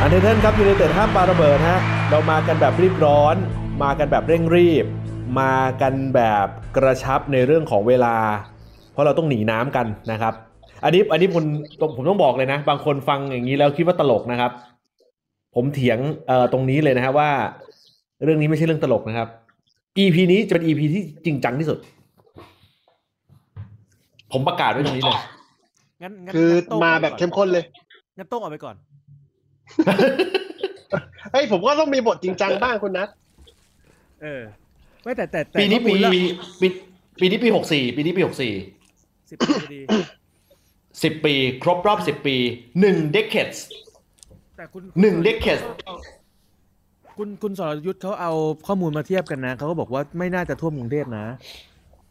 อันเดอร์ตันครับยูไนเต็ดห้ามปาระเบิดฮะเรามากันแบบรีบร้อนมากันแบบเร่งรีบมากันแบบกระชับในเรื่องของเวลาเพราะเราต้องหนีน้ำกันนะครับอันนี้ผมต้องบอกเลยนะบางคนฟังอย่างนี้แล้วคิดว่าตลกนะครับผมเถียงตรงนี้เลยนะฮะว่าเรื่องนี้ไม่ใช่เรื่องตลกนะครับ EP นี้จะเป็น EP ที่จริงจังที่สุดผมประกาศไว้ตรงนี้เลยงั้นคือมาแบบเข้มข้นเลยงั้นต้องออกไปก่อนเฮ้ยผมก็ต้องมีบทจริงจังบ้างคุณนัทไม่แต่ปีนี้ปี64ปีนี้ปี64 10 ปีพอดี10ปีครบรอบ10ปี1 decades แต่คุณ1 decades คุณสรยุทธเขาเอาข้อมูลมาเทียบกันนะเขาก็บอกว่าไม่น่าจะท่วมกรุงเทพนะ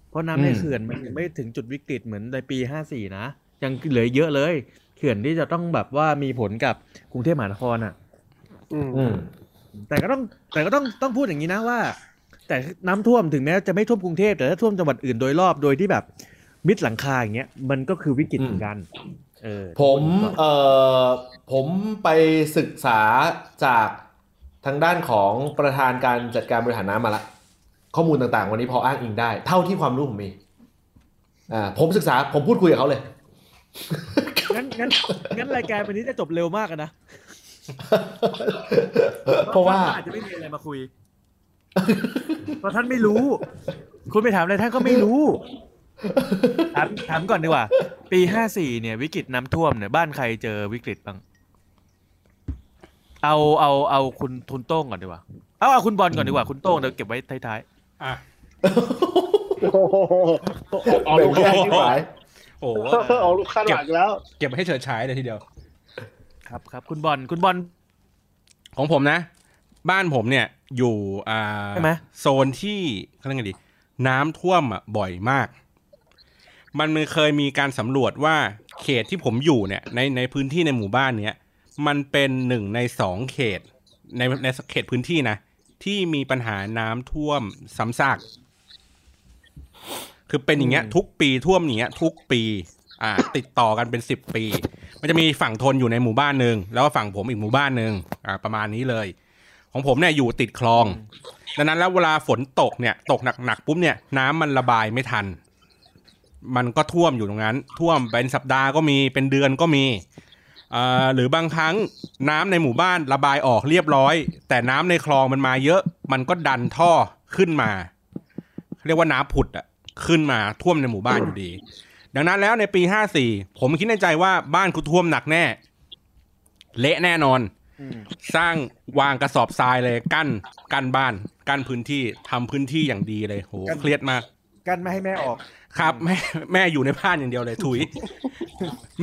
เพราะน้ำในเขื่อนมันไม่ถึงจุดวิกฤตเหมือนในปี54นะยังเหลือเยอะเลยเขื่อนที่จะต้องแบบว่ามีผลกับกรุงเทพมหานครอ่ะแต่ก็ต้องพูดอย่างนี้นะว่าแต่น้ำท่วมถึงแม้จะไม่ท่วมกรุงเทพแต่ถ้าท่วมจังหวัดอื่นโดยรอบโดยที่แบบมิดหลังคาอย่างเงี้ยมันก็คือวิกฤตเหมือนกันผมไปศึกษาจากทางด้านของประธานการจัดการบริหารน้ำมาละข้อมูลต่างๆวันนี้พออ้างอิงได้เท่าที่ความรู้ผมมีผมศึกษาผมพูดคุยกับเขาเลยงั้นรายการวันนี้จะจบเร็วมากนะเพราะว่าอาจจะไม่มีอะไรมาคุยเพราะท่านไม่รู้คุณไปถามอะไรท่านก็ไม่รู้ถามก่อนดีกว่าปี54เนี่ยวิกฤตน้ำท่วมเนี่ยบ้านใครเจอวิกฤตบ้างเอาคุณทุนโต้งก่อนดีกว่าเอาคุณบอลก่อนดีกว่าคุณโต้งเดี๋ยวเก็บไว้ท้ายๆเอาลูกค้าที่หมายโอ้เอาลูกค้าหลักแล้วเก็บให้เฉิดฉายเลยทีเดียวครับคุณบอลของผมนะบ้านผมเนี่ยอยู่โซนที่เค้าเรียกไงดีน้ำท่วมอ่ะบ่อยมากมันเคยมีการสำรวจว่าเขตที่ผมอยู่เนี่ยในพื้นที่ในหมู่บ้านเนี้ยมันเป็น1ใน2เขตในเขตพื้นที่นะที่มีปัญหาน้ำท่วมซ้ำซากคือเป็นอย่างเงี้ยทุกปีท่วมอย่างเงี้ยทุกปีติดต่อกันเป็น10ปีมันจะมีฝั่งทนอยู่ในหมู่บ้านนึงแล้วก็ฝั่งผมอีกหมู่บ้านนึงประมาณนี้เลยของผมเนี่ยอยู่ติดคลองดังนั้นแล้วเวลาฝนตกเนี่ยตกหนักๆปุ๊บเนี่ยน้ำมันระบายไม่ทันมันก็ท่วมอยู่ตรงนั้นท่วมเป็นสัปดาห์ก็มีเป็นเดือนก็มีหรือบางครั้งน้ำในหมู่บ้านระบายออกเรียบร้อยแต่น้ำในคลองมันมาเยอะมันก็ดันท่อขึ้นมาเรียกว่าน้ำผุดอ่ะขึ้นมาท่วมในหมู่บ้านอยู่ดีดังนั้นแล้วในปี54ผมคิดในใจว่าบ้านกูท่วมหนักแน่เละแน่นอนสร้างวางกระสอบทรายเลยกั้นบ้านกั้นพื้นที่ทำพื้นที่อย่างดีเลยโหเครียดมากกั้นไม่ให้แม่ออกครับแม่อยู่ในบ้านอย่างเดียวเลยถุย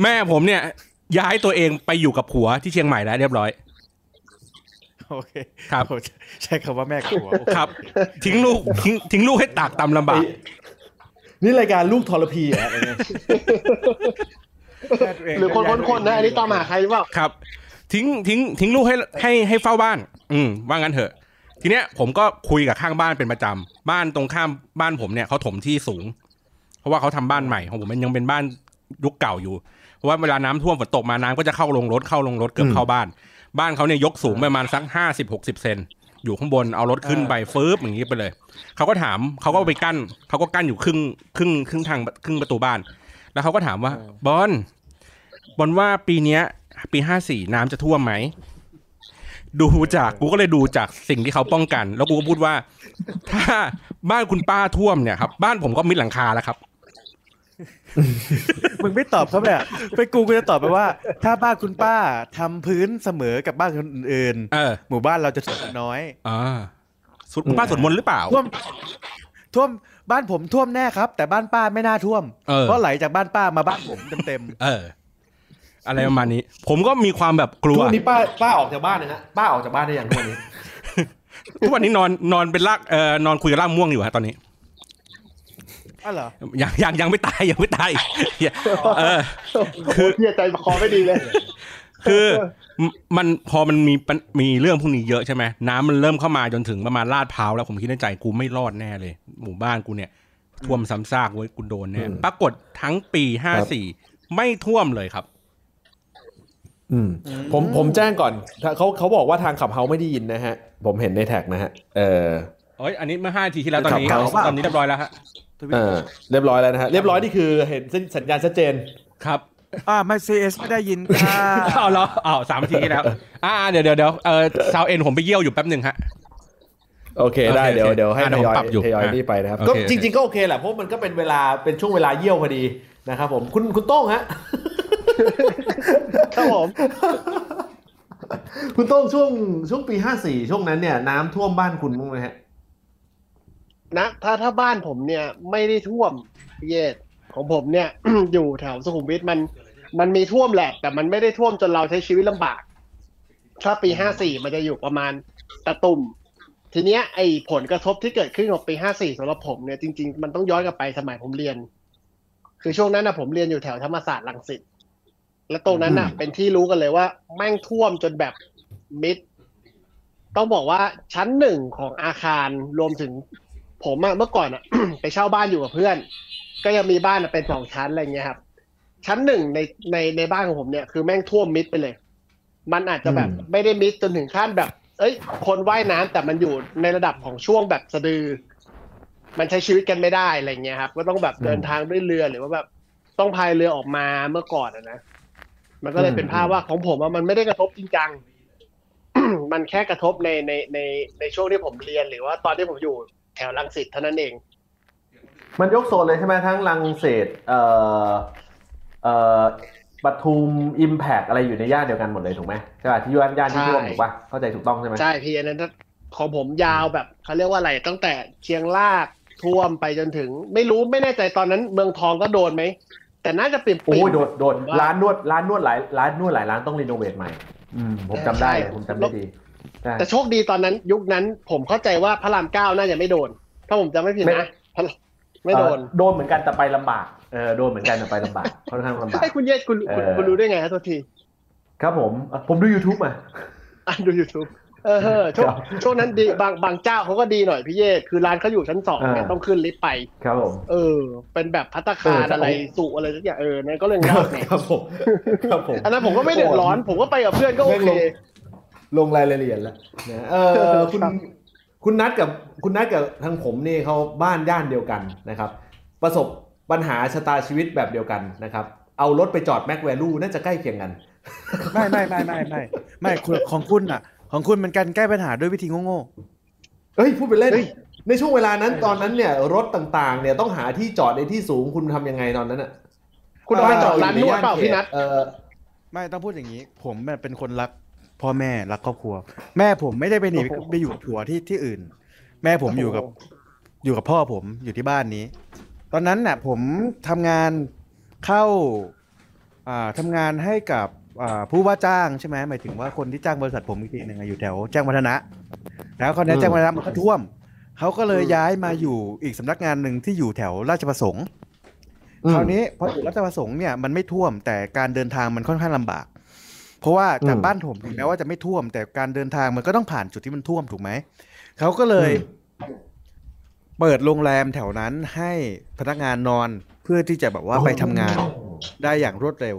แม่ผมเนี่ยย้ายตัวเองไปอยู่กับผัวที่เชียงใหม่แล้วเรียบร้อยโอเคครับใช้คำว่าแม่ผัวครับทิ้งลูกให้ตากตำลำบากนี่รายการลูกทรพีอ่ะหรือคนๆนะอันนี้ตามหาใครหรือเปล่าครับทิ้งลูกให้เฝ้าบ้านว่างั้นเถอะทีเนี้ยผมก็คุยกับข้างบ้านเป็นประจำบ้านตรงข้ามบ้านผมเนี่ยเขาถมที่สูงเพราะว่าเขาทำบ้านใหม่ของผมมันยังเป็นบ้านยุคเก่าอยู่เพราะว่าเวลาน้ำท่วมฝนตกมาน้ำก็จะเข้าลงรถเกือบเข้าบ้านเขาเนี่ยยกสูงประมาณสัก 50-60 เซนอยู่ข้างบนเอารถขึ้นไปฟื้บอย่างนี้ไปเลยเขาก็ถามเขาก็ไปกั้นเขาก็กั้นอยู่ครึ่งทางครึ่งประตูบ้านแล้วเขาก็ถามว่าบอลว่าปีเนี้ยปี54น้ำจะท่วมไหมดูจากกูก็เลยดูจากสิ่งที่เขาป้องกันแล้วกูก็พูดว่าถ้าบ้านคุณป้าท่วมเนี่ยครับบ้านผมก็มิดหลังคาแล้วครับมึงไม่ตอบเขาเนี่ยไปกูจะตอบไปว่าถ้าบ้านคุณป้าทำพื้นเสมอกับบ้านคนอื่นหมู่บ้านเราจะสุดน้อยสุดบ้านสุดมนหรือเปล่าท่วมบ้านผมท่วมแน่ครับแต่บ้านป้าไม่น่าท่วมเพราะไหลจากบ้านป้ามาบ้านผมเต็มอะไรประมาณนี้ผมก็มีความแบบกลัววันนี้ป้าออกจากบ้านเลยนะป้าออกจากบ้านได้ยังวันนี้ทุกวันนี้นอนเป็นลากนอนคุยกับล่ามม่วงอยู่ฮะตอนนี้เหรอยังไม่ตายยังไม่ตายคือเสียใจคอไม่ดีเลยคือมันพอมันมีเรื่องพวกนี้เยอะใช่ไหมน้ำมันเริ่มเข้ามาจนถึงประมาณลาดพร้าวแล้วผมคิดในใจกูไม่รอดแน่เลยหมู่บ้านกูเนี่ยท่วมซ้ำซากเว้ยกูโดนแน่ปรากฏทั้งปี54ไม่ท่วมเลยครับ ผมแจ้งก่อนเขาบอกว่าทางขับเฮาไม่ได้ยินนะฮะผมเห็นในแท็กนะฮะโอ้ยอันนี้เมื่อ5ทีที่แล้วตอนนี้เรียบร้อยแล้วฮะเรียบร้อยแล้วนะฮะเรียบร้อยนี่คือเห็นสัญญาณชัดเจนครับไม่ CS ไม่ได้ยินเอาเหรอเอา3ทีแล้วเดี๋ยวซาวเอ็นผมไปเยี่ยวอยู่แป๊บนึงฮะโอเคได้เดี๋ยวให้ทยอยนี่ไปนะครับก็จริงๆก็โอเคแหละเพราะมันก็เป็นเวลาเป็นช่วงเวลาเยี่ยวพอดีนะครับผมคุณโต้งฮะครับผมคุณโต้งช่วงปี54ช่วงนั้นเนี่ยน้ำท่วมบ้านคุณมั้งไหมฮะนะถ้าบ้านผมเนี่ยไม่ได้ท่วมเยสของผมเนี่ย อยู่แถวสุขุมวิทมันมีท่วมแหละแต่มันไม่ได้ท่วมจนเราใช้ชีวิตลำบากถ้าปี54มันจะอยู่ประมาณตะตุ่มทีเนี้ยไอ้ผลกระทบที่เกิดขึ้นของปี54สำหรับผมเนี่ยจริงๆมันต้องย้อนกลับไปสมัยผมเรียนคือช่วงนั้นนะผมเรียนอยู่แถวธรรมศาสตร์รังสิตและตรงนั้นน่ะเป็นที่รู้กันเลยว่าแม่งท่วมจนแบบมิดต้องบอกว่าชั้น1ของอาคารรวมถึงผมเมื่อก่อนอ่ะ ไปเช่าบ้านอยู่กับเพื่อนก็ยังมีบ้านเป็น2ชั้นอะไรเงี้ยครับชั้น1ในบ้านของผมเนี่ยคือแม่งท่วมมิดไปเลยมันอาจจะแบบไม่ได้มิดจนถึงขั้นแบบเอ้ยคนว่ายน้ำแต่มันอยู่ในระดับของช่วงแบบสะดือมันใช้ชีวิตกันไม่ได้อะไรเงี้ยครับก็ต้องแบบเดินทางด้วยเรือหรือว่าแบบต้องพายเรือออกมาเมื่อก่อนนะมันก็เลยเป็นภาพว่าของผมมันไม่ได้กระทบจริงจัง มันแค่กระทบในช่วงที่ผมเรียนหรือว่าตอนที่ผมอยู่แถวรังสิตเท่านั้นเองมันยกโซนเลยใช่ไหมทั้งรังสิตปทุม Impact อะไรอยู่ในย่านเดียวกันหมดเลยถูกไหมใช่ป่ะที่ย่านที่ร่วมถูกป่ะเข้าใจถูกต้องใช่ไหมใช่พี่อันนั้นของผมยาวแบบเขาเรียกว่าอะไรตั้งแต่เชียงรากท่วมไปจนถึงไม่แน่ใจตอนนั้นเมืองทองก็โดนไหมแต่น่าจะเปลี่ยนโอ้ยโดนร้านนวดหลายร้านต้องรีโนเวทใหม่ผมจำได้ผมจำได้ดีแต่โชคดีตอนนั้นยุคนั้นผมเข้าใจว่าพระราม9น่าจะไม่โดนถ้าผมจำไม่ผิดนะไม่โดนเหมือนกันแต่ไปลำบากโดนเหมือนกันแต่ไปลำบากค่อนข้างลำบากให้คุณเยศคุณรู้ได้ไงฮะทุกทีครับผมดู YouTube มาดู YouTube ช่วงนั้นดีบางเจ้าเขาก็ดีหน่อยพี่เยศคือร้านเขาอยู่ชั้น2ต้องขึ้นลิฟต์ไปครับผมเป็นแบบภัตตาคารอะไรสุอะไรสักอย่างนั่นก็เรื่องยากเนี่ยครับผมอันนั้นผมก็ไม่เดือดร้อนผมก็ไปกับเพื่อนก็โอเคลงรายละเอียดแล้วนะคุณนัทกับทางผมนี่เขาบ้านย่านเดียวกันนะครับประสบปัญหาชะตาชีวิตแบบเดียวกันนะครับเอารถไปจอดแม็กแวลูน่าจะใกล้เคียงกันไม่ของคุณอ่ะของคุณมันการแก้ปัญหาด้วยวิธีโง่ๆเฮ้ยพูดไปเล่นในช่วงเวลานั้นตอนนั้นเนี่ยรถต่างๆเนี่ยต้องหาที่จอดในที่สูงคุณทำยังไงตอนนั้นอ่ะคุณไปจอดร้านนวดเปล่าพี่นัทไม่ต้องพูดอย่างนี้ผมเป็นคนรักพ่อแม่รักครอบครัวแม่ผมไม่ได้ไปหนีไปอยู่ผัวที่อื่นแม่ผมอยู่กับพ่อผมอยู่ที่บ้านนี้ตอนนั้นน่ะผมทำงานเข้าทำงานให้กับผู้ว่าจ้างใช่ไหมหมายถึงว่าคนที่จ้างบริษัทผมอีกทีหนึ่งอยู่แถวแจ้งวัฒนะแล้วคนนั้นแจ้งวัฒนะมันก็ท่วมเขาก็เลยย้ายมาอยู่อีกสำนักงานหนึ่งที่อยู่แถวราชประสงค์คราวนี้พออยู่ราชประสงค์เนี่ยมันไม่ท่วมแต่การเดินทางมันค่อนข้างลำบากเพราะว่าจากบ้านผมถึงแม้ว่าจะไม่ท่วมแต่การเดินทางมันก็ต้องผ่านจุดที่มันท่วมถูกไหมเขาก็เลยเปิดโรงแรมแถวนั้นให้พนักงานนอนเพื่อที่จะแบบว่าไปทำงานได้อย่างรวดเร็ว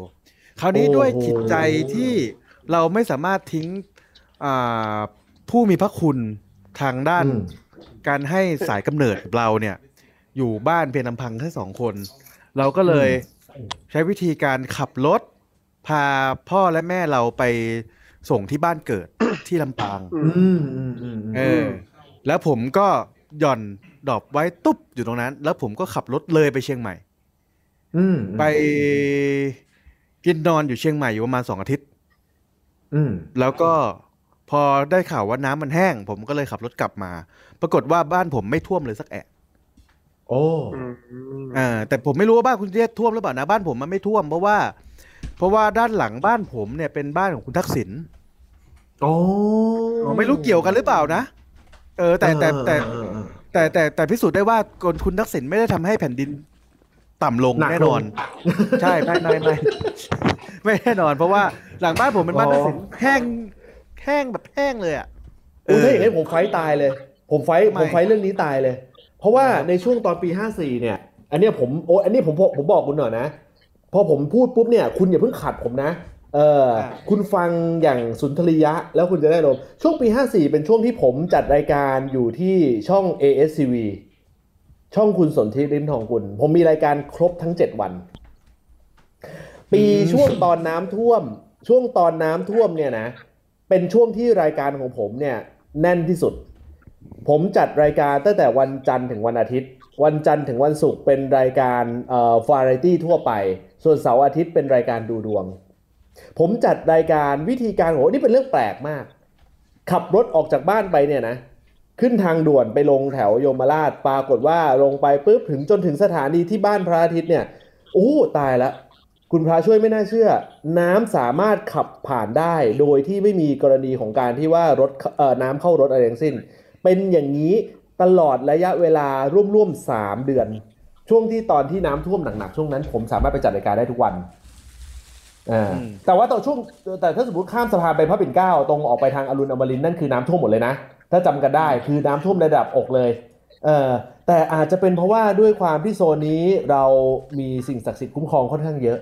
คราวนี้ด้วยจิตใจที่เราไม่สามารถทิ้งผู้มีพระคุณทางด้านการให้สายกำเนิดเราเนี่ยอยู่บ้านเพียงลำพังแค่2คนเราก็เลยใช้วิธีการขับรถพาพ่อและแม่เราไปส่งที่บ้านเกิด ที่ลำปางแล้วผมก็หย่อนดอกไว้ตุ๊บอยู่ตรงนั้นแล้วผมก็ขับรถเลยไปเชียงใหม่ไปกินนอนอยู่เชียงใหม่อยู่ประมาณ2อาทิตย์แล้วก็พอได้ข่าวว่าน้ำมันแห้งผมก็เลยขับรถกลับมาปรากฏว่าบ้านผมไม่ท่วมเลยสักแอะโอ้แต่ผมไม่รู้ว่าบ้านคุณเจษท่วมหรือเปล่านะบ้านผมมันไม่ท่วมเพราะว่าด้านหลังบ้านผมเนี่ยเป็นบ้านของคุณทักษิณโอ้ไม่รู้เกี่ยวกันหรือเปล่านะแต่พิสูจน์ได้ว่าคุณทักษิณไม่ได้ทำให้แผ่นดินต่ำลงแน่นอนใช่ไม่แน่นอนเพราะว่าหลังบ้านผมเป็นบ้านทักษิณแห้งแบบแห้งเลยอ่ะถ้าอย่างนี้ผมไฟตายเลยผมไฟเรื่องนี้ตายเลยเพราะว่าในช่วงตอนปี54เนี่ยอันนี้ผมบอกคุณหน่อยนะพอผมพูดปุ๊บเนี่ยคุณอย่าเพิ่งขัดผมนะ คุณฟังอย่างสุนทรียะแล้วคุณจะได้ลมช่วงปี54เป็นช่วงที่ผมจัดรายการอยู่ที่ช่อง ASTV ช่องคุณสนธิริมทองกุลผมมีรายการครบทั้ง7วันปีช่วงตอนน้ำท่วมช่วงตอนน้ำท่วมเนี่ยนะเป็นช่วงที่รายการของผมเนี่ยแน่นที่สุดผมจัดรายการตั้งแต่วันจันทร์ถึงวันอาทิตย์วันจันทร์ถึงวันศุกร์เป็นรายการวาไรตี้ทั่วไปส่วนเสาร์อาทิตย์เป็นรายการดูดวงผมจัดรายการวิธีการโหนี่เป็นเรื่องแปลกมากขับรถออกจากบ้านไปเนี่ยนะขึ้นทางด่วนไปลงแถวยมราชปรากฏว่าลงไปปุ๊บถึงจนถึงสถานีที่บ้านพระอาทิตย์เนี่ยโอ้ตายละคุณพระช่วยไม่น่าเชื่อน้ำสามารถขับผ่านได้โดยที่ไม่มีกรณีของการที่ว่ารถน้ำเข้ารถอะไรทั้งสิ้นเป็นอย่างนี้ตลอดระยะเวลาร่วมๆ3เดือนช่วงที่ตอนที่น้ำท่วมหนักๆช่วงนั้นผมสามารถไปจัดรายการได้ทุกวันแต่ว่าต่อช่วงแต่ถ้าสมมติข้ามสะพานไปพระปิ่นเกล้าตรงออกไปทางอรุณอมรินทร์นั่นคือน้ำท่วมหมดเลยนะถ้าจำกันได้คือน้ำท่วมระดับอกเลยแต่อาจจะเป็นเพราะว่าด้วยความที่โซนนี้เรามีสิ่งศักดิ์สิทธิ์คุ้มครองค่อนข้างเยอะ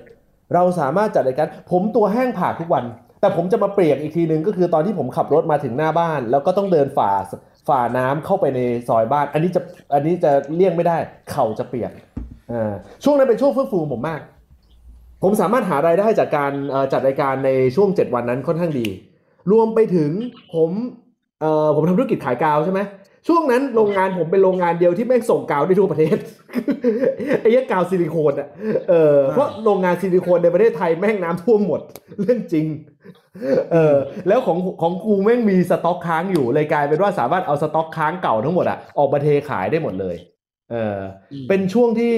เราสามารถจัดรายการผมตัวแห้งผากทุกวันแต่ผมจะมาเปลี่ยนอีกทีนึงก็คือตอนที่ผมขับรถมาถึงหน้าบ้านแล้วก็ต้องเดินฝ่าน้ำเข้าไปในซอยบ้านอันนี้จะเลี่ยงไม่ได้เข่าจะเปียกช่วงนั้นเป็นช่วงเฟื่องฟูผมมากผมสามารถหารายได้จากการจัดรายการในช่วง7วันนั้นค่อนข้างดีรวมไปถึงผมทำธุรกิจขายกาวใช่ไหมช่วงนั้นโรงงานผมเป็นโรงงานเดียวที่แม่งส่งกาวได้ทั่วประเทศไอ้เหี้ยกาวซิลิโคนอ่ะเพราะโรงงานซิลิโคนในประเทศไทยแม่งน้ำท่วมหมดเรื่องจริงแล้วของกูแม่งมีสต็อกค้างอยู่เลยกลายเป็นว่าสามารถเอาสต็อกค้างเก่าทั้งหมดอ่ะออกมาเทขายได้หมดเลยเป็นช่วงที่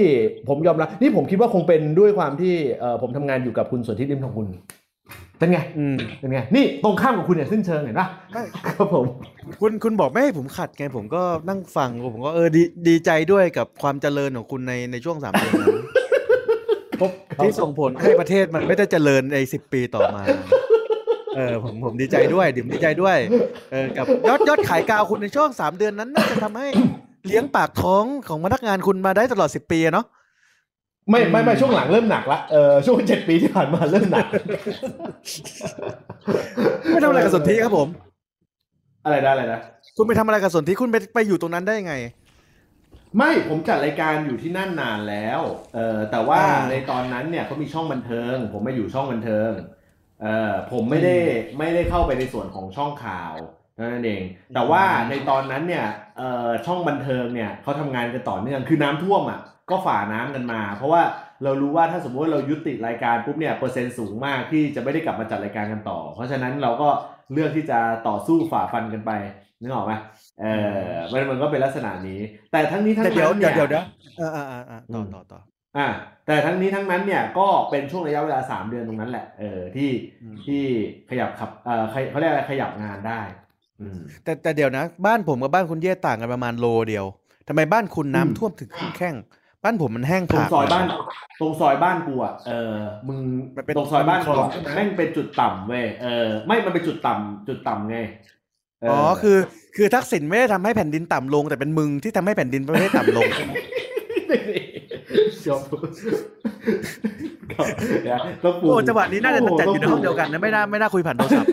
ผมยอมรับนี่ผมคิดว่าคงเป็นด้วยความที่ผมทำงานอยู่กับคุณสนธิริมทองกุลเป็นไงนี่ตรงข้ามกับคุณเนี่ยสิ้นเชิงเห็นป่ะครับผมคุณบอกไม่ให้ผมขัดไงผมก็นั่งฟังผมก็ดีใจด้วยกับความเจริญของคุณในช่วง3เดือนนั้นที่ส่งผลให้ประเทศมันไม่ได้เจริญใน10ปีต่อมาผมดีใจด้วยกับยอดขายกาวคุณในช่วง3เดือนนั้นน่าจะทำให้เลี้ยงปากท้องของพนักงานคุณมาได้ตลอด10ปีเนาะไม่ช่วงหลังเริ่มหนักละช่วง7ปีที่ผ่านมาเริ่มหนักไม่ทำอะไรกับสนธิครับผมอะไรนะคุณไปทำอะไรกับสนธิคุณไปอยู่ตรงนั้นได้ไงไม่ผมจัดรายการอยู่ที่นั่นนานแล้วแต่ว่าในตอนนั้นเนี่ยเขามีช่องบันเทิงผมไม่อยู่ช่องบันเทิงผมไม่ได้เข้าไปในส่วนของช่องข่าวนั่นเองแต่ว่าในตอนนั้นเนี่ยช่องบันเทิงเนี่ยเขาทำงานกันต่อเนื่องคือน้ำท่วมอ่ะก็ฝ่าน้ำกันมาเพราะว่าเรารู้ว่าถ้าสมมติว่าเรายุติรายการปุ๊บเนี่ยเปอร์เซ็นต์สูงมากที่จะไม่ได้กลับมาจัดรายการกันต่อเพราะฉะนั้นเราก็เลือกที่จะต่อสู้ฝ่าฟันกันไปนึกออกไหมมันก็เป็นลักษณะนี้แต่ทั้งนี้ทั้งนั้นเนี่ยเดี๋ยวแต่ทั้งนี้ทั้งนั้นเนี่ยก็เป็นช่วงระยะเวลา3เดือนตรงนั้นแหละที่ขยับขับเขาเรียกอะไรขยับงานได้แต่เดี๋ยวนะบ้านผมกับบ้านคุณเย่ต่างกันประมาณโลเดียวทำไมบ้านคุณน้ำท่วมถึงแข้งบ้านผมมันแห้งผากตรงซอยบ้านกูอ่ะมึงตรงซอยบ้านกูแม่งเป็นจุดต่ำเว้ยไม่มันเป็นจุดต่ำไงอ๋อคือทักษิณไม่ได้ทำให้แผ่นดินต่ำลงแต่เป็นมึงที่ทำให้แผ่นดินประเทศต่ำลงโอ้จังหวะนี้น่าจะจัดอยู่ในห้องเดียวกันนะไม่น่าคุยผ่านโทรศัพท์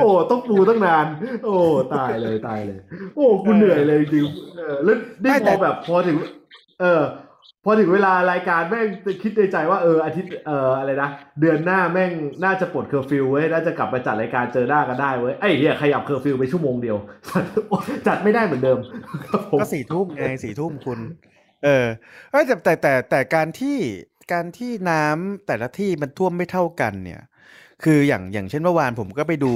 โอ้ต้องปูตั้งนานโอ้ตายเลยโอ้กูเหนื่อยเลยจริงแล้วนี่พอแบบพอถึงเวลารายการแม่งคิดในใจว่าอาทิตย์อะไรนะเดือนหน้าแม่งน่าจะปลดเคอร์ฟิวเว้ยน่าจะกลับมาจัดรายการเจอหน้ากันได้เว้ยไอ้เหี้ยขยับเคอร์ฟิวไปชั่วโมงเดียวจัดไม่ได้เหมือนเดิมก็ 4:00 นไง 4:00 นคุณเอ้ยแต่การที่น้ำแต่ละที่มันท่วมไม่เท่ากันเนี่ยคืออย่างเช่นเมื่อวานผมก็ไปดู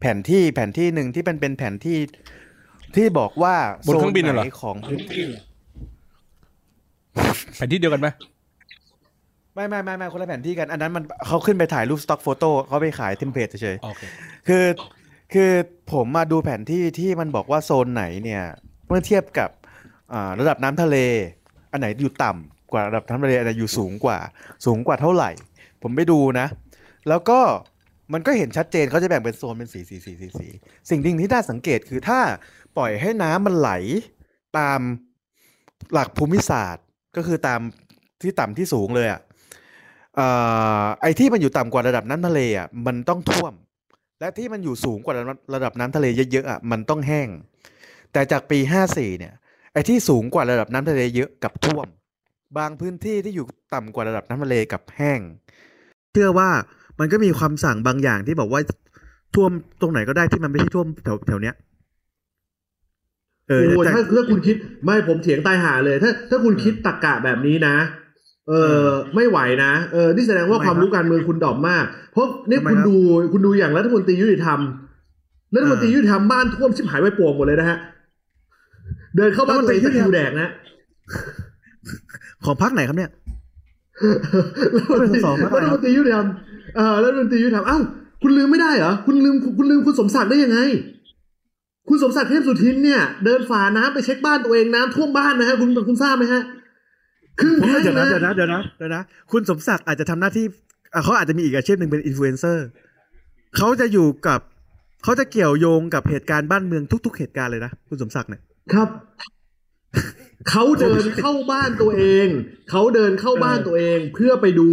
แผนที่หนึ่งที่เป็นแผนที่ที่บอกว่าโซนไหนของพื้นที่แผนที่เดียวกันไหมไม่คนละแผนที่กันอันนั้นมันเขาขึ้นไปถ่ายรูปสต็อกโฟโต้เขาไปขายเทมเพลตเฉยๆคือผมมาดูแผนที่ที่มันบอกว่าโซนไหนเนี่ยเมื่อเทียบกับระดับน้ำทะเลอันไหนอยู่ต่ำกว่าระดับน้ำทะเลอันไหนอยู่สูงกว่าเท่าไหร่ผมไปดูนะแล้วก็มันก็เห็นชัดเจนเขาจะแบ่งเป็นโซนเป็นสีสิ่งหนึ่งที่น่าสังเกตคือถ้าปล่อยให้น้ำมันไหลตามหลักภูมิศาสตร์ก็คือตาม ที่ต่ำที่สูงเลยอ่ะไอ้ที่มันอยู่ต่ำกว่าระดับน้ำทะเลอ่ะมันต้องท่วมและที่มันอยู่สูงกว่าระดับน้ำทะเลเยอะๆอ่ะมันต้องแห้งแต่จากปี54เนี่ยไอ้ที่สูงกว่าระดับน้ำทะเลเยอะกับท่วมบางพื้นที่ที่อยู่ต่ำกว่าระดับน้ำทะเลกับแห้งเชื่อว่ามันก็มีคำสั่งบางอย่างที่บอกว่าท่วมตรงไหนก็ได้ที่มันไม่ใช่ท่วมแถวเนี้ยถ้าคุณคิดไม่ผมเถียงตายห่าเลยถ้าคุณคิดตรรกะแบบนี้นะไม่ไหวนะนี่แสดงว่าความรู้การเมืองคุณดรอปมากเพราะเนี่ยคุณดูอย่างรัฐมนตรียุติธรรมบ้านท่วมชิบหายไปป่วงหมดเลยนะฮะเดินเข้าบ้านไปที่ดูแดกนะของพรรคไหนครับเนี่ยรัฐมนตรียุติธรรมรัฐมนตรียุติธรรมเอ้าคุณลืมไม่ได้เหรอคุณลืมคุณสมศักดิ์ได้ยังไงคุณสมศักดิ์เทพสุทินเนี่ยเดินฝ่าน้ำไปเช็คบ้านตัวเองน้ำท่วมบ้านนะฮะคุณทราบไหมฮะเดี๋ยวนะคุณสมศักดิ์อาจจะทำหน้าที่เขาอาจจะมีอีกอาชีพหนึ่งเป็นอินฟลูเอนเซอร์เขาจะเกี่ยวโยงกับเหตุการณ์บ้านเมืองทุกๆเหตุการณ์เลยนะคุณสมศักดิ์เนี่ยครับเขาเดินเข้าบ้านตัวเองเพื่อไปดู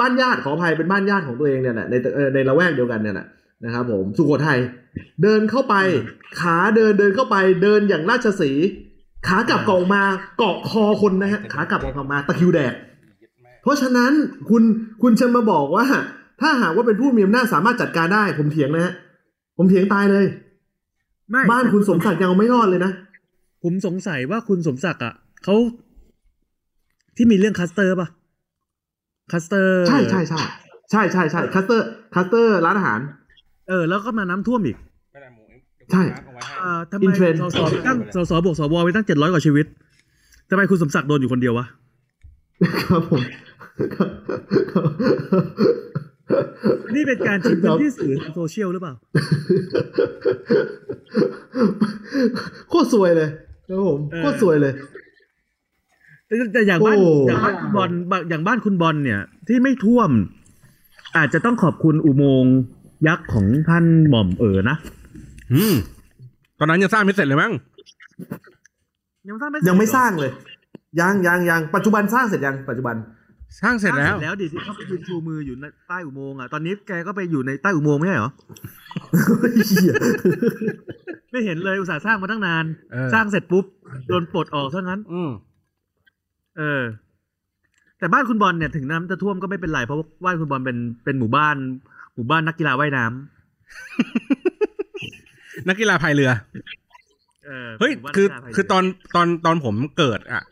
บ้านญาติขออภัยเป็นบ้านญาติของตัวเองเนี่ยแหละในละแวกเดียวกันเนี่ยแหละนะครับผมสุโขทัยเดินเข้าไปขาเดินเข้าไปเดินอย่างราชสีขากลับกองมาเกาะคอคนนะฮะขากลับกองมาตะคิวแดกเพราะฉะนั้นคุณจะมาบอกว่าถ้าหากว่าเป็นผู้มีอำนาจสามารถจัดการได้ผมเถียงนะฮะผมเถียงตายเลยบ้านคุณสมศักดิ์ยังไม่รอดเลยนะผมสงสัยว่าคุณสมศักดิ์อ่ะเขาที่มีเรื่องคัสเตอร์ป่ะคัสเตอร์ใช่คัสเตอร์ร้านอาหารแล้วก็มาน้ำท่วมอีกใช่ทำไมสสบวกสวไปตั้ง700กว่าชีวิตทำไมคุณสมศักดิ์โดนอยู่คนเดียววะครับผมนี่เป็นการชิงพื้นที่สื่อโซเชียลหรือเปล่าโคตรสวยเลยครับผมโคตรสวยเลยแต่อย่างบ้านคุณบอลเนี่ยที่ไม่ท่วมอาจจะต้องขอบคุณอุโมงค์ยักษ์ของท่านหม่อมนะตอนนั้นยังสร้างไม่เสร็จเลยมั้งยังไม่สร้างเลยยังปัจจุบันสร้างเสร็จยังปัจจุบันสร้างเสร็จแล้วดิที่เขาไปยืนชูมืออยู่ใต้อุโมงค์อ่ะตอนนี้แกก็ไปอยู่ในใต้อุโมงค์ไม่ใช่เหรอไม่เห็นเลยอุตส่าห์สร้างมาตั้งนานสร้างเสร็จปุ๊บโดนปลดออกซะงั้นแต่บ้านคุณบอลเนี่ยถึงน้ำจะท่วมก็ไม่เป็นไรเพราะว่าคุณบอลเป็นหมู่บ้านนักกีฬาว่ายน้ำนักกีฬาพายเรือเฮ้ยคือตอนผมเกิดอ่ะ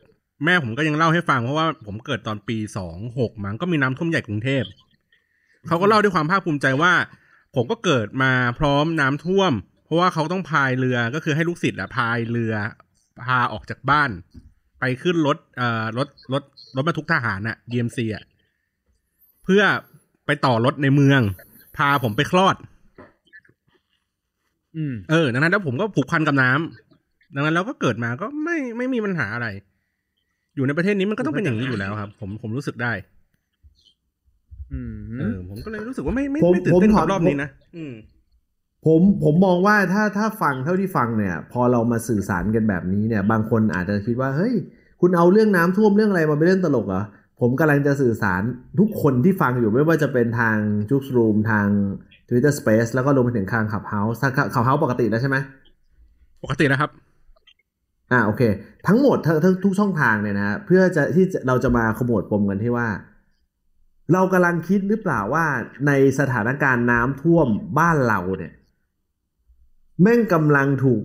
แม่ผมก็ยังเล่าให้ฟังเพราะว่าผมเกิดตอนปี26มั้งก็มีน้ำท่วมใหญ่กรุงเทพเขาก็เล่าด้วยความภาคภูมิใจว่าผมก็เกิดมาพร้อมน้ำท่วมเพราะว่าเขาต้องพายเรือก็คือให้ลูกศิษย์พายเรือพาออกจากบ้านไปขึ้นรถบรรทุกทหารน่ะ DMC อ่ะเพื่อไปต่อรถในเมืองพาผมไปคลอดดังนั้นแล้วผมก็ผูกพันกับน้ำดังนั้นแล้วก็เกิดมาก็ไม่มีปัญหาอะไรอยู่ในประเทศนี้มันก็ต้องเป็นอย่างนี้อยู่แล้วครับผมรู้สึกได้ผมก็เลยรู้สึกว่าไม่ตื่นเต้นกับรอบนี้นะผมมองว่าถ้าฟังเท่าที่ฟังเนี่ยพอเรามาสื่อสารกันแบบนี้เนี่ยบางคนอาจจะคิดว่าเฮ้ยคุณเอาเรื่องน้ำท่วมเรื่องอะไรมาเป็นเรื่องตลกเหรอผมกำลังจะสื่อสารทุกคนที่ฟังอยู่ไม่ว่าจะเป็นทางจุ๊กส์รูมทาง Twitter Space แล้วก็รวมไปถึงทางClubhouseปกติแล้วใช่ไหมปกตินะครับโอเคทั้งหมดทั้งทุกช่องทางเนี่ยนะเพื่อจะที่เราจะมาขมวดปมกันที่ว่าเรากำลังคิดหรือเปล่าว่าในสถานการณ์น้ำท่วมบ้านเราเนี่ยแม่งกำลังถูก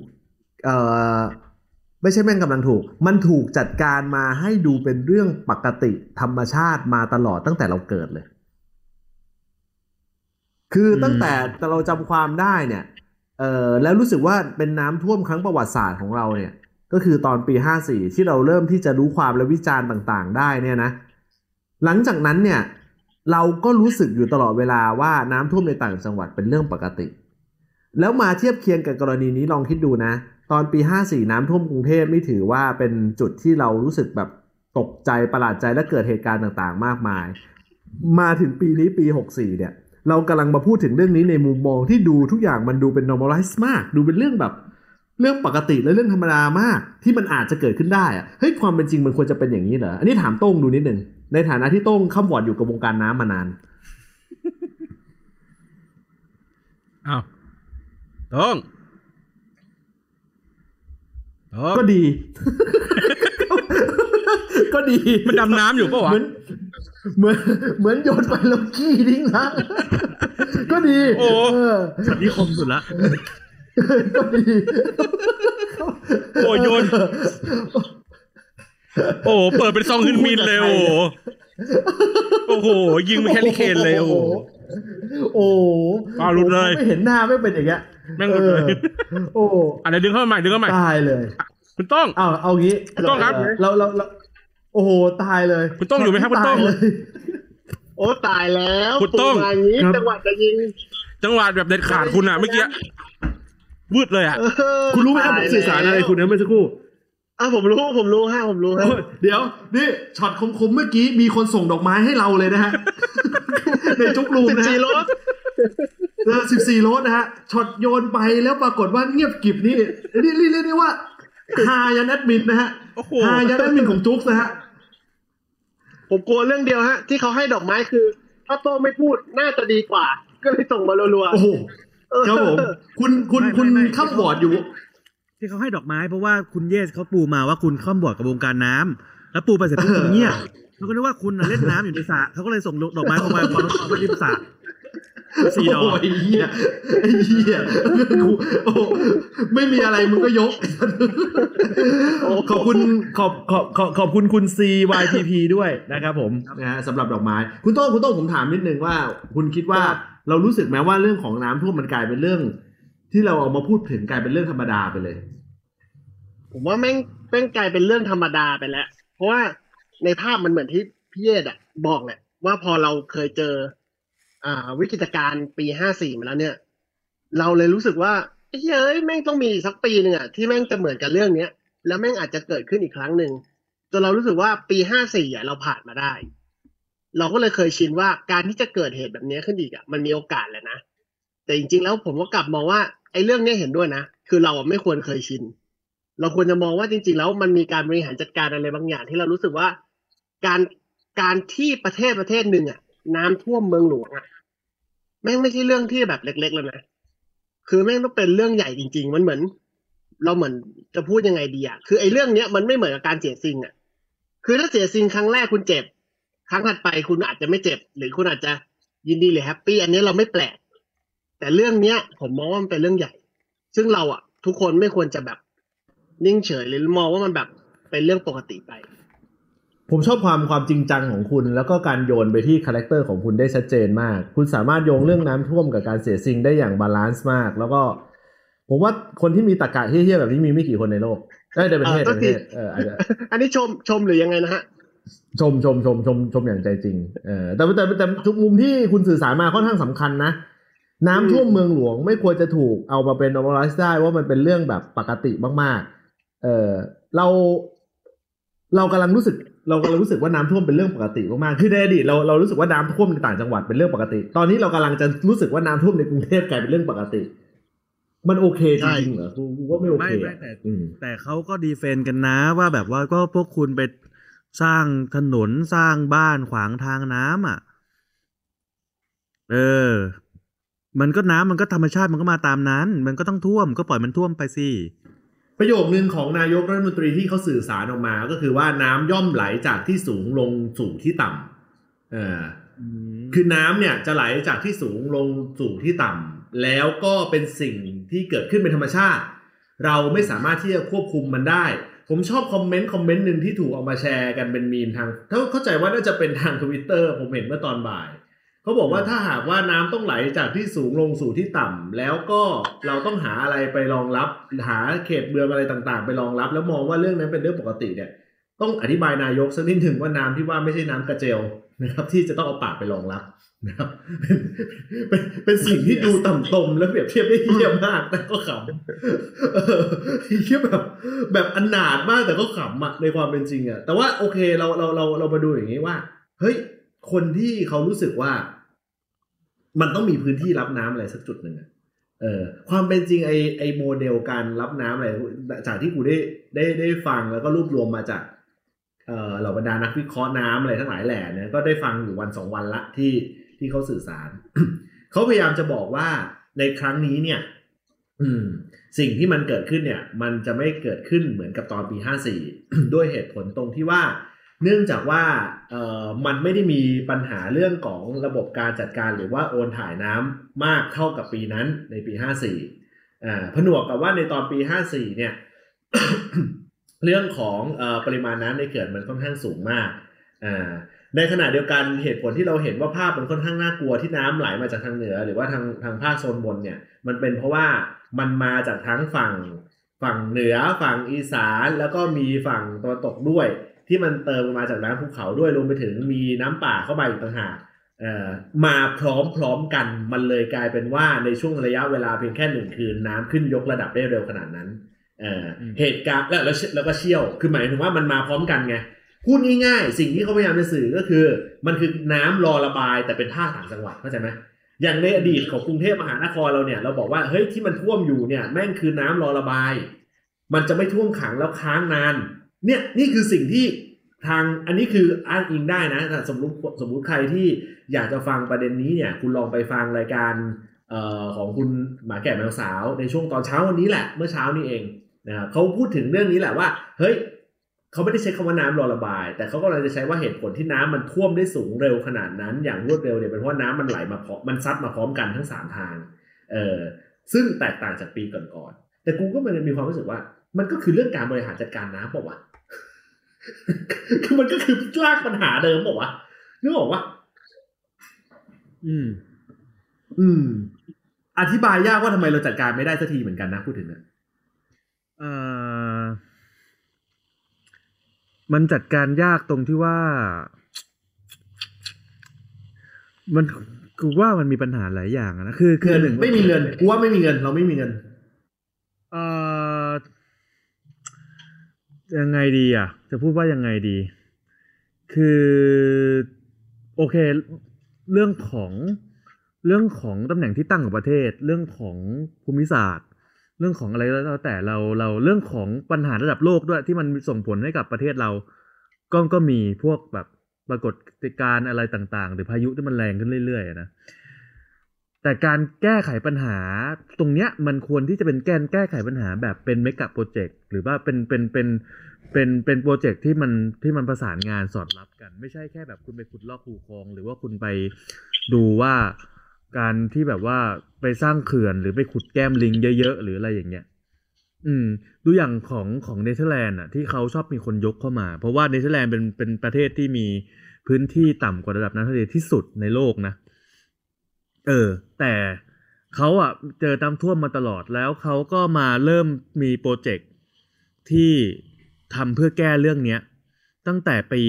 ไม่ใช่แม่งกำลังถูกมันถูกจัดการมาให้ดูเป็นเรื่องปกติธรรมชาติมาตลอดตั้งแต่เราเกิดเลยคือตั้งแต่เราจำความได้เนี่ยแล้วรู้สึกว่าเป็นน้ำท่วมครั้งประวัติศาสตร์ของเราเนี่ยก็คือตอนปี54ที่เราเริ่มที่จะรู้ความและวิจารณ์ต่างๆได้เนี่ยนะหลังจากนั้นเนี่ยเราก็รู้สึกอยู่ตลอดเวลาว่าน้ำท่วมในต่างจังหวัดเป็นเรื่องปกติแล้วมาเทียบเคียงกับกรณีนี้ลองคิดดูนะตอนปี54น้ำท่วมกรุงเทพนี่ถือว่าเป็นจุดที่เรารู้สึกแบบตกใจประหลาดใจและเกิดเหตุการณ์ต่างๆมากมายมาถึงปีนี้ปี64เนี่ยเรากำลังมาพูดถึงเรื่องนี้ในมุมมองที่ดูทุกอย่างมันดูเป็น normalize มากดูเป็นเรื่องแบบ เรื่องปกติและเรื่องธรรมดามากที่มันอาจจะเกิดขึ้นได้อะเฮ้ยความเป็นจริงมันควรจะเป็นอย่างนี้เหรออันนี้ถามโต้งดูนิดนึงในฐานะที่โต้งข้ามวอร์ดอยู่กับวงการน้ำมานานอ้าวโต้งก็ดีก็ดีมันดำน้ำอยู่ปะวะเหมือนโยนไปแล้วขี้ทิ้งนะก็ดีโอ้สัตว์นิคมสุดละก็ดีโอ้โยนโอ้เปิดเป็นซองขึ้นมินเลยโอ้โหยิงมาแค่ลิเคนเลยโอ้โหปาลุนเลยไม่เห็นหน้าไม่เป็นอย่างเงี้ยแม่งหลุดเลยโอ้อะไรดึงเข้ามาตายเลยคุณต้องเอางี้คุณต้องครับเราโอ้โหตายเลยคุณต้องอยู่ไหมครับคุณต้องโอ้ตายแล้วคุณต้องอย่างนี้จังหวะจะยิงจังหวะแบบเด็ดขาดคุณอ่ะเมื่อกี้วืดเลยอ่ะคุณรู้ไหมครับผมสื่อสารอะไรคุณนะเมื่อสักครู่ผมรู้ฮะเดี๋ยวนี่ช็อตคมๆเมื่อกี้มีคนส่งดอกไม้ให้เราเลยนะฮะในจุกลูนะ14โลด14โลดนะฮะช็อตโยนไปแล้วปรากฏว่าเงียบกริบนี่เรียกได้ว่าหายันแอดมินนะฮะหายันแอดมินของจุกนะฮะผมกลัวเรื่องเดียวฮะที่เขาให้ดอกไม้คือถ้าโต้ไม่พูดน่าจะดีกว่าก็เลยส่งมารัวๆโอ้โหครับผมคุณข้ามบอร์ดอยู่ที่เขาให้ดอกไม้เพราะว่าคุณเยสเขาปูมาว่าคุณข้ามบอร์ดกับวงการน้ำแล้วปูไปเสร็จปุ๊บคุณเงียบเขาก็นึกว่าคุณเล่นน้ำอยู่ในสระเขาก็เลยส่งดอกไม้เข้ามาพอน้องไปริมสระสีดอกไอ้เหี้ยไม่มีอะไรมึงก็ยกขอบคุณคุณ CYPP ด้วยนะครับผมนะฮะสำหรับดอกไม้คุณโต้งผมถามนิดนึงว่าคุณคิดว่าเรารู้สึกไหมว่าเรื่องของน้ำท่วมมันกลายเป็นเรื่องที่เราเอามาพูดถึงกลายเป็นเรื่องธรรมดาไปเลยผมว่าแม่งกลายเป็นเรื่องธรรมดาไปแล้วเพราะว่าในภาพมันเหมือนที่พี่เยศอ่ะบอกแหละว่าพอเราเคยเจอวิกฤตการณ์ปี54มาแล้วเนี่ยเราเลยรู้สึกว่าเฮ้ยแม่งต้องมีสักปีนึงอ่ะที่แม่งจะเหมือนกับเรื่องเนี้ยแล้วแม่งอาจจะเกิดขึ้นอีกครั้งนึงจนเรารู้สึกว่าปี54อ่ะเราผ่านมาได้เราก็เลยเคยชินว่าการที่จะเกิดเหตุแบบนี้ขึ้นอีกอ่ะมันมีโอกาสแหละนะแต่จริงๆแล้วผมก็กลับมองว่าไอ้เรื่องนี้เห็นด้วยนะคือเราไม่ควรเคยชินเราควรจะมองว่าจริงๆแล้วมันมีการบริหารจัดการอะไรบางอย่างที่เรารู้สึกว่าการที่ประเทศหนึ่งอ่ะน้ำท่วมเมืองหลวงอ่ะแม่งไม่ใช่เรื่องที่แบบเล็กๆแล้วนะคือแม่งต้องเป็นเรื่องใหญ่จริงๆมันเหมือนเราเหมือนจะพูดยังไงดีอ่ะคือไอ้เรื่องเนี้ยมันไม่เหมือนกับการเสียสิ่งอ่ะคือถ้าเสียสิ่งครั้งแรกคุณเจ็บครั้งถัดไปคุณอาจจะไม่เจ็บหรือคุณอาจจะยินดีหรือแฮปปี้อันนี้เราไม่แปลกแต่เรื่องเนี้ยผมมองว่ามันเป็นเรื่องใหญ่ซึ่งเราอ่ะทุกคนไม่ควรจะแบบนิ่งเฉยหรือมองว่ามันแบบเป็นเรื่องปกติไปผมชอบความจริงจังของคุณแล้วก็การโยนไปที่คาแรคเตอร์ของคุณได้ชัดเจนมากคุณสามารถโยงเรื่องน้ำท่วมกับการเสียสิ่งได้อย่างบาลานซ์มากแล้วก็ผมว่าคนที่มีตรรกะเหี้ยๆแบบนี้มีไม่กี่คนในโลกในประเทศอันนี้ชมหรือยังไงนะฮะชมอย่างใจจริงแต่ทุกมุมที่คุณสื่อสารมาค่อนข้างสำคัญนะน้ำท่วมเมืองหลวงไม่ควรจะถูกเอามาเป็น normalize ได้ว่ามันเป็นเรื่องแบบปกติมากๆเรากำลังรู้สึกว่าน้ำท่วมเป็นเรื่องปกติมากๆคือในอดีตเรารู้สึกว่าน้ำท่วมในต่างจังหวัดเป็นเรื่องปกติตอนนี้เรากำลังจะรู้สึกว่าน้ำท่วมในกรุงเทพกลายเป็นเรื่องปกติมันโอเคจริงเหรอกูว่าไม่โอเคแต่เขาก็ดีเฟนกันนะว่าแบบว่าก็พวกคุณไปสร้างถนนสร้างบ้านขวางทางน้ำอ่ะมันก็น้ำมันก็ธรรมชาติมันก็มาตามนั้นมันก็ต้องท่วมก็ปล่อยมันท่วมไปสิประโยคนึงของนายกรัฐมนตรีที่เขาสื่อสารออกมาก็คือว่าน้ำย่อมไหลจากที่สูงลงสู่ที่ต่ำคือน้ำเนี่ยจะไหลจากที่สูงลงสู่ที่ต่ำแล้วก็เป็นสิ่งที่เกิดขึ้นเป็นธรรมชาติเราไม่สามารถที่จะควบคุมมันได้ผมชอบคอมเมนต์นึงที่ถูกเอามาแชร์กันเป็นมีมทางเข้าใจว่าน่าจะเป็นทาง Twitter ผมเห็นเมื่อตอนบ่ายเขาบอกว่าถ้าหากว่าน้ำต้องไหลจากที่สูงลงสู่ที่ต่ำแล้วก็เราต้องหาอะไรไปรองรับหาเขตเมืองอะไรต่างๆไปรองรับแล้วมองว่าเรื่องนั้นเป็นเรื่องปกติเนี่ยต้องอธิบายนายกสักนิดหนึ่งว่าน้ำที่ว่าไม่ใช่น้ำกระเจลนะครับที่จะต้องเอาปากไปรองรับนะครับเป็นสิ่งที่ดูต่ำตมและเปรียบเทียบได้เหี้ยมากแต่ก็ขำเหี้ยแบบอนาถมากแต่ก็ขำอ่ะในความเป็นจริงอ่ะแต่ว่าโอเคเรามาดูอย่างนี้ว่าเฮ้ยคนที่เขารู้สึกว่ามันต้องมีพื้นที่รับน้ำอะไรสักจุดหนึ่ง ความเป็นจริงไอโมเดลการรับน้ำอะไรจากที่กูได้ฟังแล้วก็รวบรวมมาจากเหล่าบรรดานักวิเคราะห์น้ำอะไรทั้งหลายแหล่เนี่ยก็ได้ฟังอยู่วันสองวันละที่เขาสื่อสาร เขาพยายามจะบอกว่าในครั้งนี้เนี่ยสิ่งที่มันเกิดขึ้นเนี่ยมันจะไม่เกิดขึ้นเหมือนกับตอนปี54 ด้วยเหตุผลตรงที่ว่าเนื่องจากว่ามันไม่ได้มีปัญหาเรื่องของระบบการจัดการหรือว่าโอนถ่ายน้ำมากเท่ากับปีนั้นในปี54ผนวกกับว่าในตอนปี54เนี่ย เรื่องของปริมาณน้ำในเขื่อนมันค่อนข้างสูงมากในขณะเดียวกันเหตุผลที่เราเห็นว่าภาพมันค่อนข้างน่ากลัวที่น้ำไหลมาจากทางเหนือหรือว่าทางภาคโซนบนเนี่ยมันเป็นเพราะว่ามันมาจากทั้งฝั่งเหนือฝั่งอีสานแล้วก็มีฝั่งตะวันตกด้วยที่มันเติมมาจากน้ำภูเขาด้วยรวมไปถึงมีน้ำป่าเข้ามาอีกต่างหากมาพร้อมๆกันมันเลยกลายเป็นว่าในช่วงระยะเวลาเพียงแค่หนึ่งคืนน้ำขึ้นยกระดับได้เร็วขนาดนั้นเหตุการณ์แล้วก็เชี่ยวคือหมายถึงว่ามันมาพร้อมกันไงพูดง่ายๆสิ่งที่เขาพยายามจะสื่อก็คือมันคือน้ำรอระบายแต่เป็นท่าต่างจังหวัดเข้าใจไหมอย่างในอดีตของกรุงเทพมหานครเราเนี่ยเราบอกว่าเฮ้ยที่มันท่วมอยู่เนี่ยแม่งคือน้ำรอระบายมันจะไม่ท่วมขังแล้วค้างนานเนี่ยนี่คือสิ่งที่ทางอันนี้คืออ้างอิงได้นะสมมติใครที่อยากจะฟังประเด็นนี้เนี่ยคุณลองไปฟังรายการของคุณหมาแก่แมวสาวในช่วงตอนเช้าวันนี้แหละเมื่อเช้านี้เองนะครับเขาพูดถึงเรื่องนี้แหละว่าเฮ้ยเขาไม่ได้ใช้คำว่าน้ำรอระบายแต่เขากำลังจะใช้ว่าเหตุผลที่น้ำมันท่วมได้สูงเร็วขนาดนั้นอย่างรวดเร็วเนี่ยเป็นเพราะน้ำมันไหลมาพร้อมมันซัดมาพร้อมกันทั้ง3ทางซึ่งแตกต่างจากปีก่อนๆแต่กูก็มันมีความรู้สึกว่ามันก็คือเรื่องการบริหารจัดการน้ำเปล่าวะคือมันก็คือลากปัญหาเดิมเปล่าวะนึกออกวะอธิบายยากว่าทำไมเราจัดการไม่ได้สักทีเหมือนกันนะพูดถึงเนี่ยมันจัดการยากตรงที่ว่ามันกูว่ามันมีปัญหาหลายอย่างนะคือหนึ่งไม่มีเงินกูว่าไม่มีเงินเราไม่มีเงินยังไงดีอ่ะจะพูดว่ายังไงดีคือโอเคเรื่องของตำแหน่งที่ตั้งของประเทศเรื่องของภูมิศาสตร์เรื่องของอะไรแล้วแต่เราเรื่องของปัญหาระดับโลกด้วยที่มันส่งผลให้กับประเทศเราก็มีพวกแบบปรากฏการณ์อะไรต่างๆหรือพายุที่มันแรงขึ้นเรื่อยๆนะแต่การแก้ไขปัญหาตรงเนี้ยมันควรที่จะเป็นแก้ไขปัญหาแบบเป็นเมกะโปรเจกต์หรือว่าเป็นโปรเจกต์ที่มันประสานงานสอดรับกันไม่ใช่แค่แบบคุณไปขุดลอกคูคลองหรือว่าคุณไปดูว่าการที่แบบว่าไปสร้างเขื่อนหรือไปขุดแก้มลิงเยอะๆหรืออะไรอย่างเงี้ยดูอย่างของเนเธอร์แลนด์อ่ะที่เขาชอบมีคนยกเข้ามาเพราะว่าเนเธอร์แลนด์เป็นประเทศที่มีพื้นที่ต่ำกว่าระดับน้ำทะเลที่สุดในโลกนะแต่เขาอ่ะเจอน้ำท่วมมาตลอดแล้วเขาก็มาเริ่มมีโปรเจกต์ที่ทำเพื่อแก้เรื่องเนี้ยตั้งแต่ปี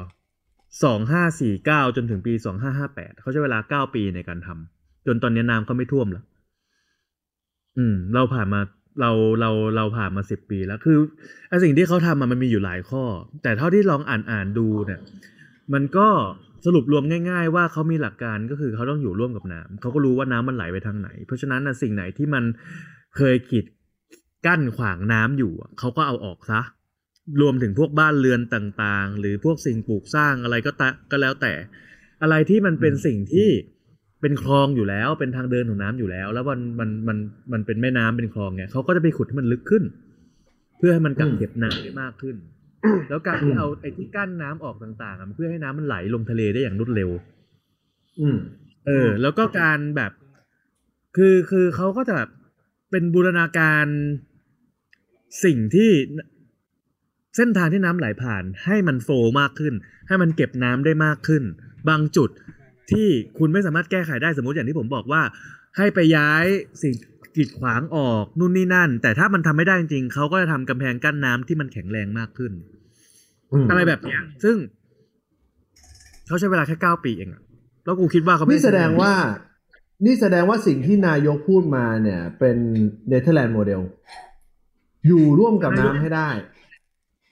2549จนถึงปี2558เขาใช้เวลา9ปีในการทำจนตอนนี้น้ำก็ไม่ท่วมแล้วเราผ่านมาเราผ่านมา10ปีแล้วคือไอ้สิ่งที่เขาทำมันมีอยู่หลายข้อแต่เท่าที่ลองอ่านดูเนี่ยมันก็สรุปรวมง่ายๆว่าเขามีหลักการก็คือเขาต้องอยู่ร่วมกับน้ำเขาก็รู้ว่าน้ำมันไหลไปทางไหนเพราะฉะนั้นนะสิ่งไหนที่มันเคยขีดกั้นขวางน้ำอยู่เขาก็เอาออกซะรวมถึงพวกบ้านเรือนต่างๆหรือพวกสิ่งปลูกสร้างอะไรก็แล้วแต่อะไรที่มันเป็นสิ่งที่เป็นคลองอยู่แล้วเป็นทางเดินของน้ำอยู่แล้วแล้วมันเป็นแม่น้ำเป็นคลองไงเขาก็จะไปขุดให้มันลึกขึ้นเพื่อให้มันกักเก็บน้ำได้มากขึ้นแล้วการที่เอาไอ้ที่กั้นน้ำออกต่างๆเพื่อให้น้ำมันไหลลงทะเลได้อย่างรวดเร็วแล้วก็การแบบคือเขาก็จะแบบเป็นบูรณาการสิ่งที่เส้นทางที่น้ำไหลผ่านให้มันโฟมากขึ้นให้มันเก็บน้ำได้มากขึ้นบางจุดที่คุณไม่สามารถแก้ไขได้สมมติอย่างที่ผมบอกว่าให้ไปย้ายสิ่งกีดขวางออกนู่นนี่นั่นแต่ถ้ามันทำไม่ได้จริงๆเขาก็จะทำกำแพงกั้นน้ำที่มันแข็งแรงมากขึ้นอะไรแบบนี้ซึ่งเขาใช้เวลาแค่9ปีเองแล้วกูคิดว่าเขาไม่นี่แสดงว่าสิ่งที่นายกพูดมาเนี่ยเป็นเนเธอร์แลนด์โมเดลอยู่ร่วมกับน้ำให้ได้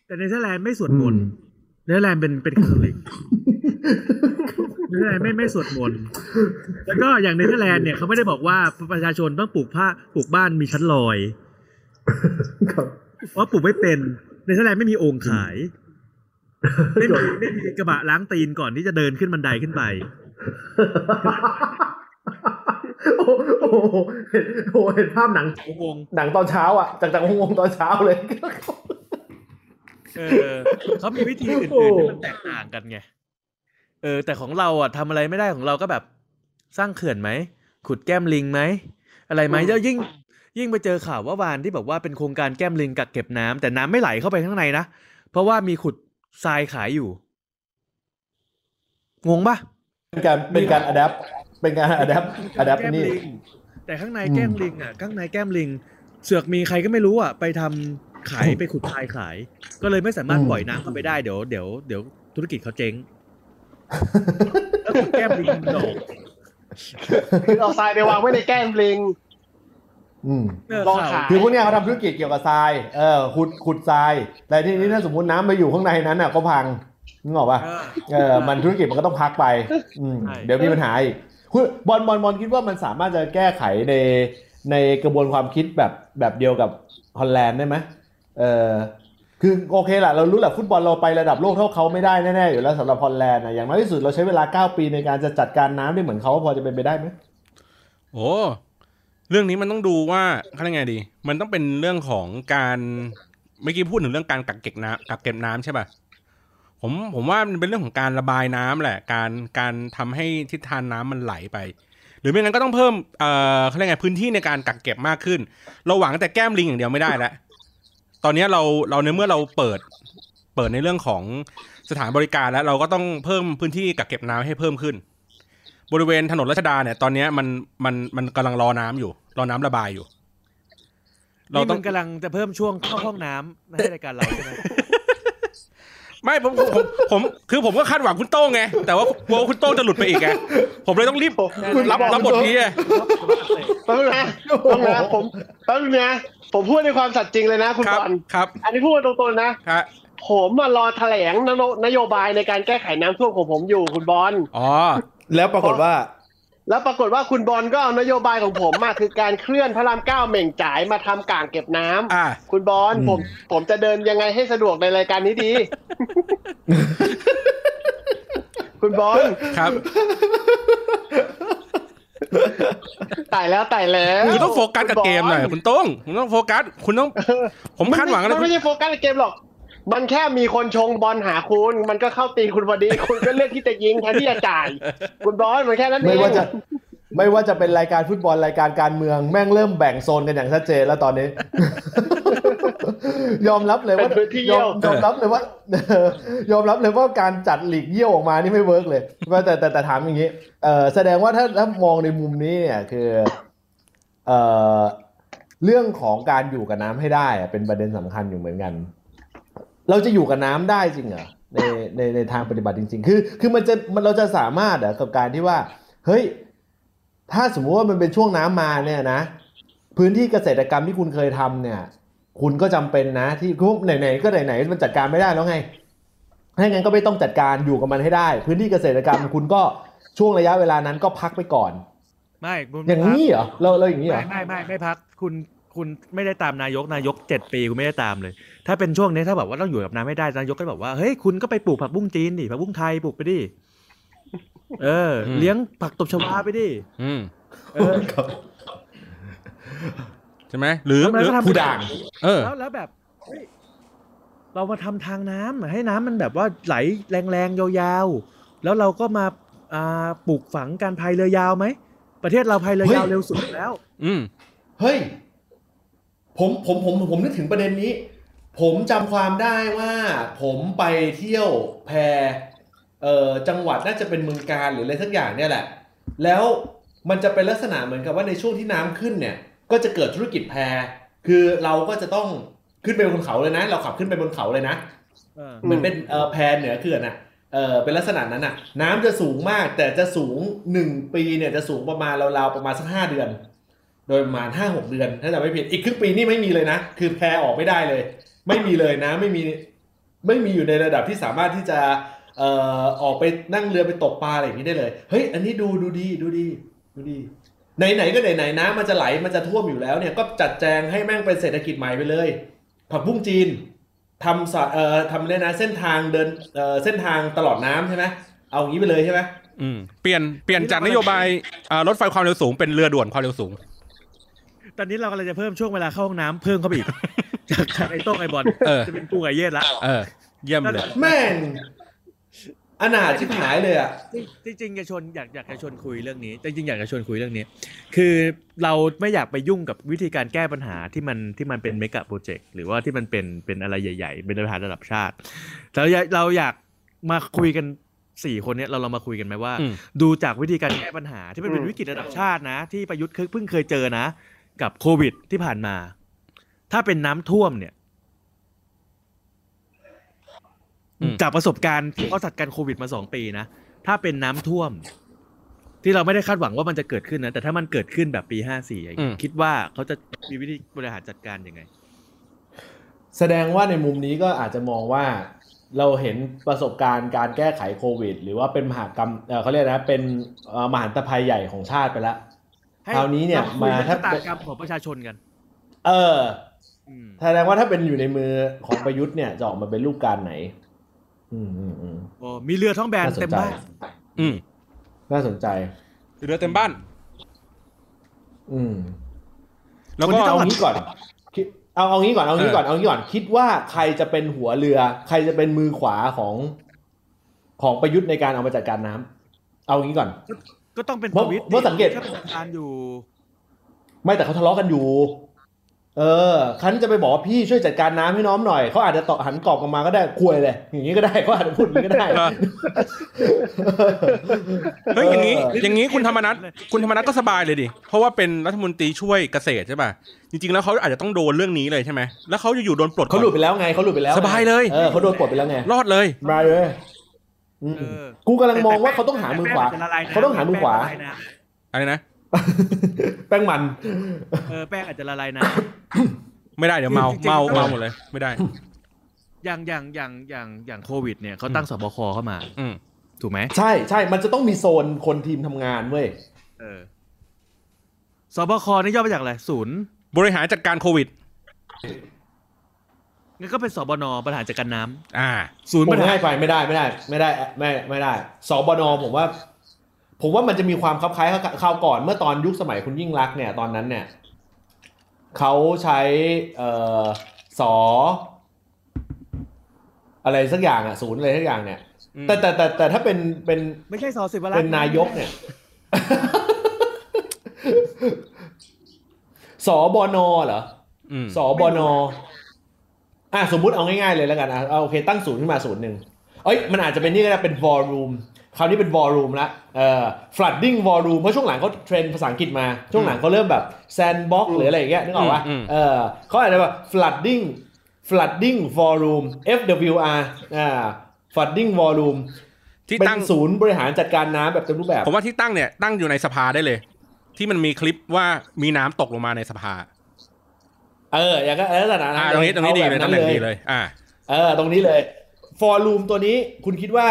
แต่เนเธอร์แลนด์ไม่สวดมนต์เนเธอร์แลนด์เป็นคาทอลิก ไม่สวดมนต์แล้วก็อย่างเนเธอร์แลนด์เนี่ยเขาไม่ได้บอกว่าประชาชนต้องปลูกบ้านมีชั้นลอยเพราะปลูกไม่เป็นเนเธอร์แลนด์ไม่มีโอ่งขายไม่มีกระบะล้างตีนก่อนที่จะเดินขึ้นบันไดขึ้นไปโอ้โหเห็นภาพหนังตอนเช้าอ่ะจากวงตอนเช้าเลยเขามีวิธีอื่นๆที่มันแตกต่างกันไงแต่ของเราอ่ะทำอะไรไม่ได้ของเราก็แบบสร้างเขื่อนไหมขุดแก้มลิงไหมอะไรไหมแล้วยิ่งไปเจอข่าวว่าวานที่แบบว่าเป็นโครงการแก้มลิงกักเก็บน้ำแต่น้ำไม่ไหลเข้าไปข้างในนะเพราะว่ามีขุดทรายขายอยู่งงปะเป็นการอะแดปเป็นการอะแดปนี่แต่ข้างในแก้มลิงอ่ะข้างในแก้มลิงเสือกมีใครก็ไม่รู้อ่ะไปทำขายไปขุดทรายขายก็เลยไม่สามารถปล่อยน้ำเข้าไปได้เดี๋ยวธุรกิจเขาเจ๊งแล้วขุดแก้มลิงโดดคือเอาทรายไปวางไว้ในแก้มลิงคือพวกเนี้ยเขาทำธุรกิจเกี่ยวกับทรายขุดทรายแต่ทีนี้ถ้าสมมุติน้ำไปอยู่ข้างในนั้นน่ะก็พังนึกออกป่ะมันธุรกิจมันก็ต้องพักไปเดี๋ยวมีปัญหาอีกคุณบอลคิดว่ามันสามารถจะแก้ไขในกระบวนความคิดแบบเดียวกับฮอลแลนด์ได้ไหมคือโอเคล่ะเรารู้แหละฟุตบอลเราไประดับโลกเท่าเขาไม่ได้แน่ๆอยู่แล้วสำหรับฮอลแลนด์นะอย่างน้อยที่สุดเราใช้เวลา9 ปีในการจะจัดการน้ำได้เหมือนเขาพอจะเป็นไปได้ไหมโอ้เรื่องนี้มันต้องดูว่าเขาเรียกไงดีมันต้องเป็นเรื่องของการเมื่อกี้พูดถึงเรื่องการกักเก็บน้ำใช่ป่ะผมว่ามันเป็นเรื่องของการระบายน้ำแหละการทำให้ทิศทางน้ำมันไหลไปหรือไม่งั้นก็ต้องเพิ่มเขาเรียกไงพื้นที่ในการกักเก็บมากขึ้นเราหวังแต่แก้มลิงอย่างเดียวไม่ได้แล้วตอนนี้เราในเมื่อเราเปิดในเรื่องของสถานบริการแล้วเราก็ต้องเพิ่มพื้นที่กักเก็บน้ำให้เพิ่มขึ้นบริเวณถนนรัชดาเนี่ยตอนนี้มันกำลังรอน้ำอยู่รอน้ำระบายอยู่เราต้องกำลังจะเพิ่มช่วงเข้าห้องน้ำในรายการเราใช่ไหม ไม่ผมคือผมก็คาดหวังคุณโต้งไงแต่ว่ากลัวคุณโต้งจะหลุดไปอีกไงผมเลยต้องรีบรับบทนี้ต้องนะผมต้องนะผมพูดในความสัตย์จริงเลยนะคุณบอลครับอันนี้พูดตรงๆนะผมมารอแถลงนโยบายในการแก้ไขน้ำท่วมของผมอยู่คุณบอลอ๋อแล้วปรากฏว่าคุณบอลก็เอานโยบายของผมมาคือการเคลื่อนพระราม9เหม่งจ๋ายมาทำอ่างเก็บน้ำคุณบอลผมจะเดินยังไงให้สะดวกในรายการนี้ดี คุณบอลครับ ตายแล้วคุณต้องโฟกัสกับเกมหน่อยคุณต้องโฟกัสคุณต้องผมคาดหวังอะไรไม่ใช่โฟกัสกับเกมหรอกมันแค่มีคนชงบอลหาคุณมันก็เข้าตีคุณพอดีคุณก็เลือกที่จะยิงแทนที่จะจ่ายคุณบอลมันแค่นั้นเองไม่ว่าจะเป็นรายการฟุตบอลรายการการเมืองแม่งเริ่มแบ่งโซนกันอย่างชัดเจนแล้วตอนนี้ ยอมรับเลยว่าการจัดหลีกเยี่ยวออกมานี่ไม่เวิร์กเลยแต่ถามอย่างนี้แสดงว่าถ้ามองในมุมนี้เนี่ยคือเรื่องของการอยู่กับน้ำให้ได้เป็นประเด็นสำคัญอยู่เหมือนกันเราจะอยู่กับน้ำได้จริงเหรอในทางปฏิบัติจริงๆคือมันเราจะสามารถเหรอกับการที่ว่าเฮ้ยถ้าสมมติว่ามันเป็นช่วงน้ำมาเนี่ยนะพื้นที่เกษตรกรรมที่คุณเคยทำเนี่ยคุณก็จำเป็นนะที่ไหนมันจัดการไม่ได้แล้วไงถ้างั้นก็ไม่ต้องจัดการอยู่กับมันให้ได้พื้นที่เกษตรกรรมคุณก็ช่วงระยะเวลานั้นก็พักไปก่อนไม่อย่างนี้เหรอเราอย่างนี้เหรอไม่พักคุณไม่ได้ตามนายก7 ปีคุณไม่ได้ตามเลยถ้าเป็นช่วงนี้ถ้าแบบว่าต้องอยู่กับน้ำไม่ได้นายกก็บอกว่าเฮ้ยคุณก็ไปปลูกผักบุ้งจีนดิผักบุ้งไทยปลูกไปดิเลี้ยงผักตบชวาไปดิใช่ไหมหรือผู้ด่างแล้วแบบเรามาทำทางน้ำให้น้ำมันแบบว่าไหลแรงๆยาวๆแล้วเราก็มาปลูกฝังการพายเรือยาวไหมประเทศเราพายเรือยาวเร็วสุดแล้วเฮ้ยผมนึกถึงประเด็นนี้ผมจำความได้ว่าผมไปเที่ยวแพจังหวัดน่าจะเป็นเมืองกาญหรืออะไรสักอย่างเนี่ยแหละแล้วมันจะเป็นลักษณะเหมือนกับว่าในช่วงที่น้ำขึ้นเนี่ยก็จะเกิดธุรกิจแพคือเราก็จะต้องขึ้นไปบนเขาเลยนะเราขับขึ้นไปบนเขาเลยนะเหมือนเป็นแพเหนือเขื่อนนะเป็นลักษณะนั้นนะน้ำจะสูงมากแต่จะสูง1 ปีเนี่ยจะสูงประมาณราวๆประมาณสัก5 เดือนโดยประมาณ 5-6 เดือนถ้าจำไม่ผิดอีกครึ่งปีนี่ไม่มีเลยนะคือแพออกไม่ได้เลยไม่มีเลยนะไม่มีอยู่ในระดับที่สามารถที่จะ ออกไปนั่งเรือไปตกปลาอะไรอย่างนี้ได้เลยเฮ้ยอันนี้ดูดีไหนๆก็ไหนๆน้ำมันจะไหลมันจะท่วมอยู่แล้วเนี่ยก็จัดแจงให้แม่งเป็นเศรษฐกิจใหม่ไปเลยผักบุ้งจีนทำเนี่ยนะเส้นทางเดินเส้นทางตลอดน้ำใช่ไหมเอาอย่างนี้ไปเลยใช่ไหมเปลี่ยนจากนโยบายรถไฟความเร็วสูงเป็นเรือด่วนความเร็วสูงตอนนี้เรากำลังจะเพิ่มช่วงเวลาเข้าห้องน้ำเพิ่มเข้าไปอีกจากไอ้โต้งไอ้บอลจะเป็นกูไอเย็ดละเยี่ยมเลยแม่งอนาถชิบหายเลยอ่ะจริงๆอยากจะชวนคุยเรื่องนี้คือเราไม่อยากไปยุ่งกับวิธีการแก้ปัญหาที่มันเป็นเมกะโปรเจกต์หรือว่าที่มันเป็นอะไรใหญ่ๆเป็นปัญหาระดับชาติแล้วเราอยากมาคุยกัน4คนเนี้ยเรามาคุยกันไหมว่าดูจากวิธีการแก้ปัญหาที่มันเป็นวิกฤตระดับชาตินะที่ประยุทธ์เพิ่งเคยเจอนะกับโควิดที่ผ่านมาถ้าเป็นน้ำท่วมเนี่ยจากประสบการณ์เขาจัดการโควิดมา2ปีนะถ้าเป็นน้ำท่วมที่เราไม่ได้คาดหวังว่ามันจะเกิดขึ้นนะแต่ถ้ามันเกิดขึ้นแบบปี54คิดว่าเขาจะมีวิธีบริหารจัดการยังไงแสดงว่าในมุมนี้ก็อาจจะมองว่าเราเห็นประสบการณ์การแก้ไขโควิดหรือว่าเป็นมหากรรมเขาเรียกนะเป็นมหันตภัยใหญ่ของชาติไปแล้วคราวนี้เนี่ยมาถ้าเป็นการของประชาชนกันแสดงว่าถ้าเป็นอยู่ในมือของประยุทธ์เนี่ยจะออกมาเป็นรูปการไหนมีเรือท้องแบนเต็มบ้านน่าสนใจเรือเต็มบ้านแล้วก็เอางี้ก่อนคิดว่าใครจะเป็นหัวเรือใครจะเป็นมือขวาของประยุทธ์ในการเอามาจัดการน้ำเอางี้ก่อนก็ต้องเป็นประวิตรเพราะสังเกตการอยู่ไม่แต่เขาทะเลาะกันอยู่คันจะไปบอกว่าพี่ช่วยจัดการน้ำให้น้องหน่อยเขาอาจจะต่อหันกรอบกันมาก็ได้คุยเลยอย่างนี้ก็ได้เขาอาจจะพูดอย่างนี้ก็ได้เฮ้ยอย่างนี้คุณธรรมนัสก็สบายเลยดิเพราะว่าเป็นรัฐมนตรีช่วยเกษตรใช่ป่ะจริงๆแล้วเขาอาจจะต้องโดนเรื่องนี้เลยใช่ไหมแล้วเขาอยู่โดนปลดเขาหลุดไปแล้วไงเขาหลุดไปแล้วสบายเลยเขาโดนปลดไปแล้วไงรอดเลยมาเลยกูกำลังมองว่าเขาต้องหามือขวาเขาต้องหามือขวาอะไรนะแป้งมันแป้งอาจจะละลายน้ำไม่ได้เดี๋ยวเมาหมดเลยไม่ได้อย่างโควิดเนี่ยเขาตั้งสบคเข้ามาถูกไหมใช่มันจะต้องมีโซนคนทีมทำงานเว้ยสบคนี่ย่อมาจากอะไรศูนย์บริหารจัดการโควิดงั้นก็เป็นสบนบริหารจัดการน้ำศูนย์ไม่ได้ไปไม่ได้สบนผมว่ามันจะมีความคล้ายๆคราวก่อนเมื่อตอนยุคสมัยคุณยิ่งลักษณ์เนี่ยตอนนั้นเนี่ยเขาใช้อะไรสักอย่างอ่ะศูนย์อะไรสักอย่างเนี่ยแต่ถ้าเป็นไม่ใช่สศิวรักษ์เป็นนายกเนี่ยสบนเหรอสบนสมมุติเอาง่ายๆเลยแล้วกันเอาโอเคตั้งศูนย์ขึ้นมาศูนย์หนึ่งเอ้ยมันอาจจะเป็นนี่ก็ได้เป็นวอลลุ่มคราวนี้เป็นวอลลุ่มละflooding วอลลุ่มเพราะช่วงหลังเขาเทรนภาษาอังกฤษมาช่วงหลังเขาเริ่มแบบ sandbox หรืออะไรอย่างเงี้ยนึกออกป่ะเขาอาจจะแบบ flooding วอลลุ่ม FWR flooding วอลลุ่มที่ตั้งศูนย์บริหารจัดการน้ำแบบเต็มรูปแบบผมว่าที่ตั้งเนี่ยตั้งอยู่ในสภาได้เลยที่มันมีคลิปว่ามีน้ำตกลงมาในสภาอย่างก็ลักษณะนั้นตรงนี้ดีเลยตำแหน่งดีเลยตรงนี้เลยวอลลุ่มตัวนี้คุณคิดว่า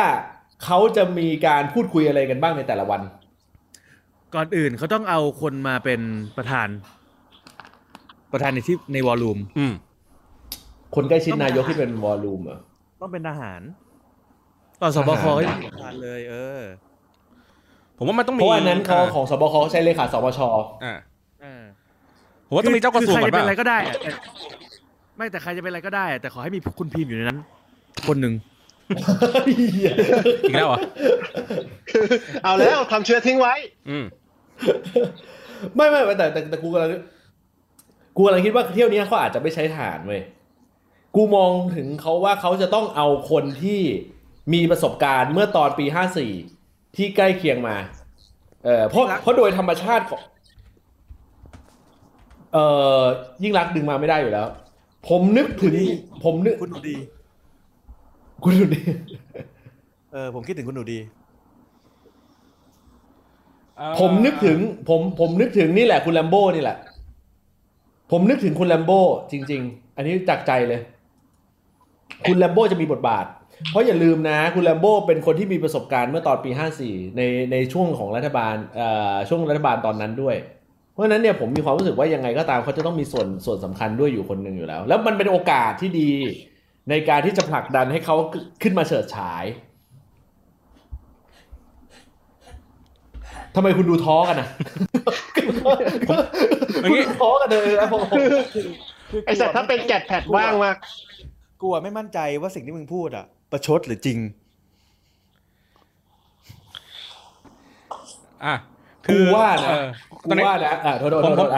เขาจะมีการพูดคุยอะไรกันบ้างในแต่ละวันก่อนอื่นเขาต้องเอาคนมาเป็นประธานในที่ในวอลลุ่มคนใกล้ชิดนายกที่เป็นวอลลุ่มอ่ะต้องเป็นทหารต่อสบคให้ประธานเลยผมว่ามันต้องมีเพราะอันนั้นของสบคใช้เลขาสบชผมว่าต้องมีเจ้ากระทรวงเป็นอะไรก็ได้ไม่แต่ใครจะเป็นอะไรก็ได้แต่ขอให้มีคุณพิมพ์อยู่ในนั้นคนหนึ่งอีกแล้วเหรอคือเอาแล้วทำเชื้อทิ้งไว้ไม่แต่กูกำลังคิดว่าเที่ยวนี้เขาอาจจะไม่ใช้ฐานเว้ยกูมองถึงเขาว่าเขาจะต้องเอาคนที่มีประสบการณ์เมื่อตอนปี54ที่ใกล้เคียงมาเพราะโดยธรรมชาติของยิ่งรักดึงมาไม่ได้อยู่แล้วผมนึกคุณดีคุณหนูดีผมคิดถึงคุณหนูดีผมนึกถึงนี่แหละคุณแลมโบ้นี่แหละผมนึกถึงคุณแลมโบ้จริงๆอันนี้จากใจเลยคุณแลมโบ้จะมีบทบาท เพราะอย่าลืมนะคุณแลมโบ้เป็นคนที่มีประสบการณ์เมื่อตอนปี54ในช่วงของรัฐบาลช่วงรัฐบาลตอนนั้นด้วยเพราะฉะนั้นเนี่ยผมมีความรู้สึกว่ายังไงก็ตามเขาจะต้องมีส่วนสำคัญด้วยอยู่คนหนึ่งอยู่แล้วแล้วมันเป็นโอกาสที่ดีในการที่จะผลักดันให้เขาขึ้นมาเฉิดฉายทำไมคุณดูท้อกันนะคุณท้อกันเลยนะผมไอ้สัตว์ถ้าเป็นแกะแผดว่างมากกลัวไม่มั่นใจว่าสิ่งที่มึงพูดอ่ะประชดหรือจริงอ่ะคือว่านะ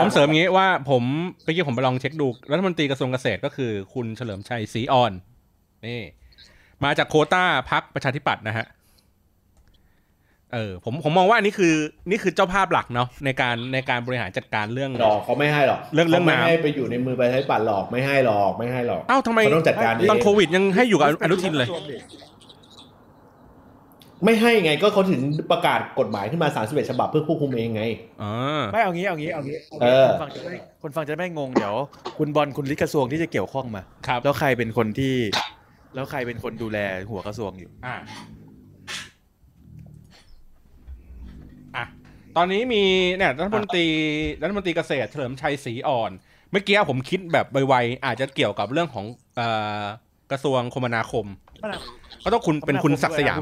ผมเสริมอย่างนี้ว่าผมเมื่อกี้ผมไปลองเช็คดูรัฐมนตรีกระทรวงเกษตรก็คือคุณเฉลิมชัยศรีอ่อนนี่มาจากโควต้าพรรคประชาธิปัตย์นะฮะผมมองว่านี่คือเจ้าภาพหลักเนาะในการบริหารจัดการเรื่องหรอกเขาไม่ให้หรอกเรื่องไม่ให้ไปอยู่ในมือประชาธิปัตย์หรอกไม่ให้หรอกเอ้าทำไมต้องจัดการตอนโควิดยังให้อยู่กับอนุทินเลยไม่ให้ไงก็เขาถึงประกาศกฎหมายขึ้นมา31ฉบับเพื่อควบคุมเองไงไม่เอางี้คนฟังจะไม่งงเดี๋ยวคุณบอลคุณลิศกระทรวงที่จะเกี่ยวข้องมาแล้วใครเป็นคนที่แล้วใครเป็นคนดูแลหัวกระทรวงอยู่ตอนนี้มีเนี่ยรัฐมนตรีเกษตรเฉลิมชัยศรีอ่อนเมื่อกี้ผมคิดแบบไวๆอาจจะเกี่ยวกับเรื่องของกระทรวงคมนาคมก็ต้องคุณเป็นคุณศักดิ์สยาม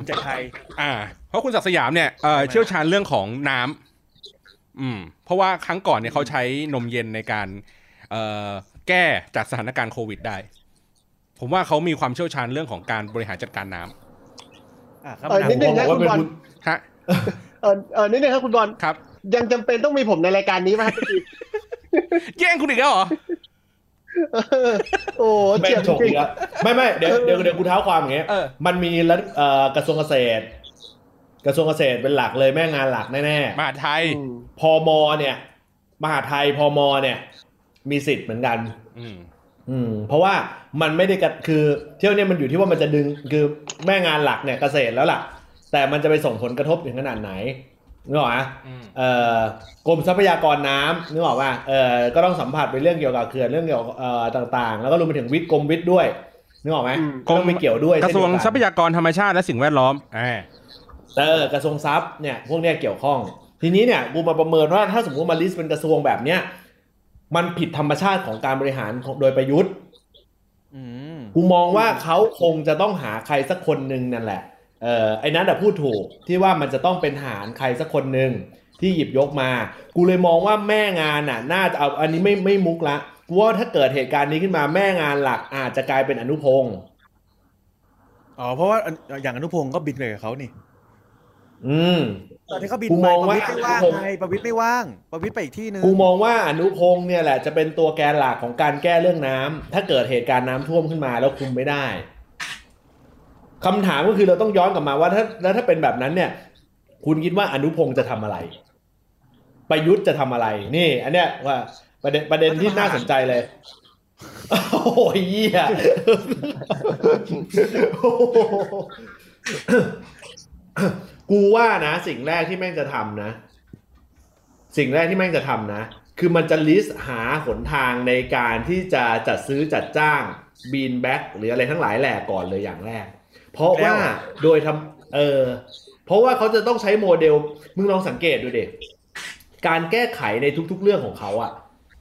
เพราะคุณศักดิ์สยามเนี่ยเชี่ยวชาญเรื่องของน้ำเพราะว่าครั้งก่อนเนี่ยเขาใช้นมเย็นในการแก้จากสถานการณ์โควิดได้ผมว่าเขามีความเชี่ยวชาญเรื่องของการบริหารจัดการน้ำนิดนึงนะคุณบอลฮะนิดนึงครับคุณบอลครับยังจำเป็นต้องมีผมในรายการนี้ไหมครับพี่แย่งคุณอีกแล้วเหรอโอ้เจ็บจริงไม่เดี๋ยวกูเท้าความอย่างเงี้ยมันมีแล้วกระทรวงเกษตรเป็นหลักเลยแม่งานหลักแน่ๆมหาไทยพมเนี่ยมหาไทยพมเนี่ยมีสิทธิ์เหมือนกันเพราะว่ามันไม่ได้คือเที่ยวเนี่ยมันอยู่ที่ว่ามันจะดึงคือแม่งานหลักเนี่ยเกษตรแล้วล่ะแต่มันจะไปส่งผลกระทบถึงขนาดไหนนึกออกไหมกรมทรัพยากรน้ำนึกออกว่าก็ต้องสัมผัสไปเรื่องเกี่ยวกับเขื่อนเรื่องเกี่ยวกับต่างๆแล้วก็รวมไปถึงวิทย์กรมวิทย์ด้วยนึกออกไหมกรมไม่เกี่ยวด้วยกระทรวงทรัพยากรธรรมชาติและสิ่งแวดล้อมกระทรวงทรัพย์เนี่ยพวกเนี้ยเกี่ยวข้องทีนี้เนี่ยกูมาประเมินว่าถ้าสมมติมาลิสต์เป็นกระทรวงแบบเนี้ยมันผิดธรรมชาติของการบริหารโดยประยุทธ์กูมองว่าเขาคงจะต้องหาใครสักคนนึงนั่นแหละไอ้นั้นแต่พูดถูกที่ว่ามันจะต้องเป็นหารใครสักคนหนึ่งที่หยิบยกมากูเลยมองว่าแม่งานน่ะน่าจะเอาอันนี้ไม่มุกละกูว่าถ้าเกิดเหตุการณ์นี้ขึ้นมาแม่งานหลักอาจจะกลายเป็นอนุพงศ์อ๋อเพราะว่าอย่างอนุพงศ์ก็บินไปกับเขานี่ตอนที่เขาบินไปประวิตรไม่ว่างไงประวิตรไปอีกที่นึงกูมองว่าอนุพงศ์เนี่ยแหละจะเป็นตัวแกนหลักของการแก้เรื่องน้ำถ้าเกิดเหตุการณ์น้ำท่วมขึ้นมาแล้วคุมไม่ได้คำถามก็คือเราต้องย้อนกลับมาว่าถ้าเป็นแบบนั้นเนี่ยคุณคิดว่าอนุพงศ์จะทำอะไรประยุทธ์จะทำอะไรนี่อันเนี้ยว่าประเด็นที่น่าสนใจเลยโอ้ยเหี้ยกูว่านะสิ่งแรกที่แม่งจะทำนะคือมันจะลิสต์หาหนทางในการที่จะจัดซื้อจัดจ้างบีนแบ็กหรืออะไรทั้งหลายแหล่ก่อนเลยอย่างแรกเพราะว่าเขาจะต้องใช้โมเดลมึงลองสังเกตดูดิการแก้ไขในทุกๆเรื่องของเขาอ่ะ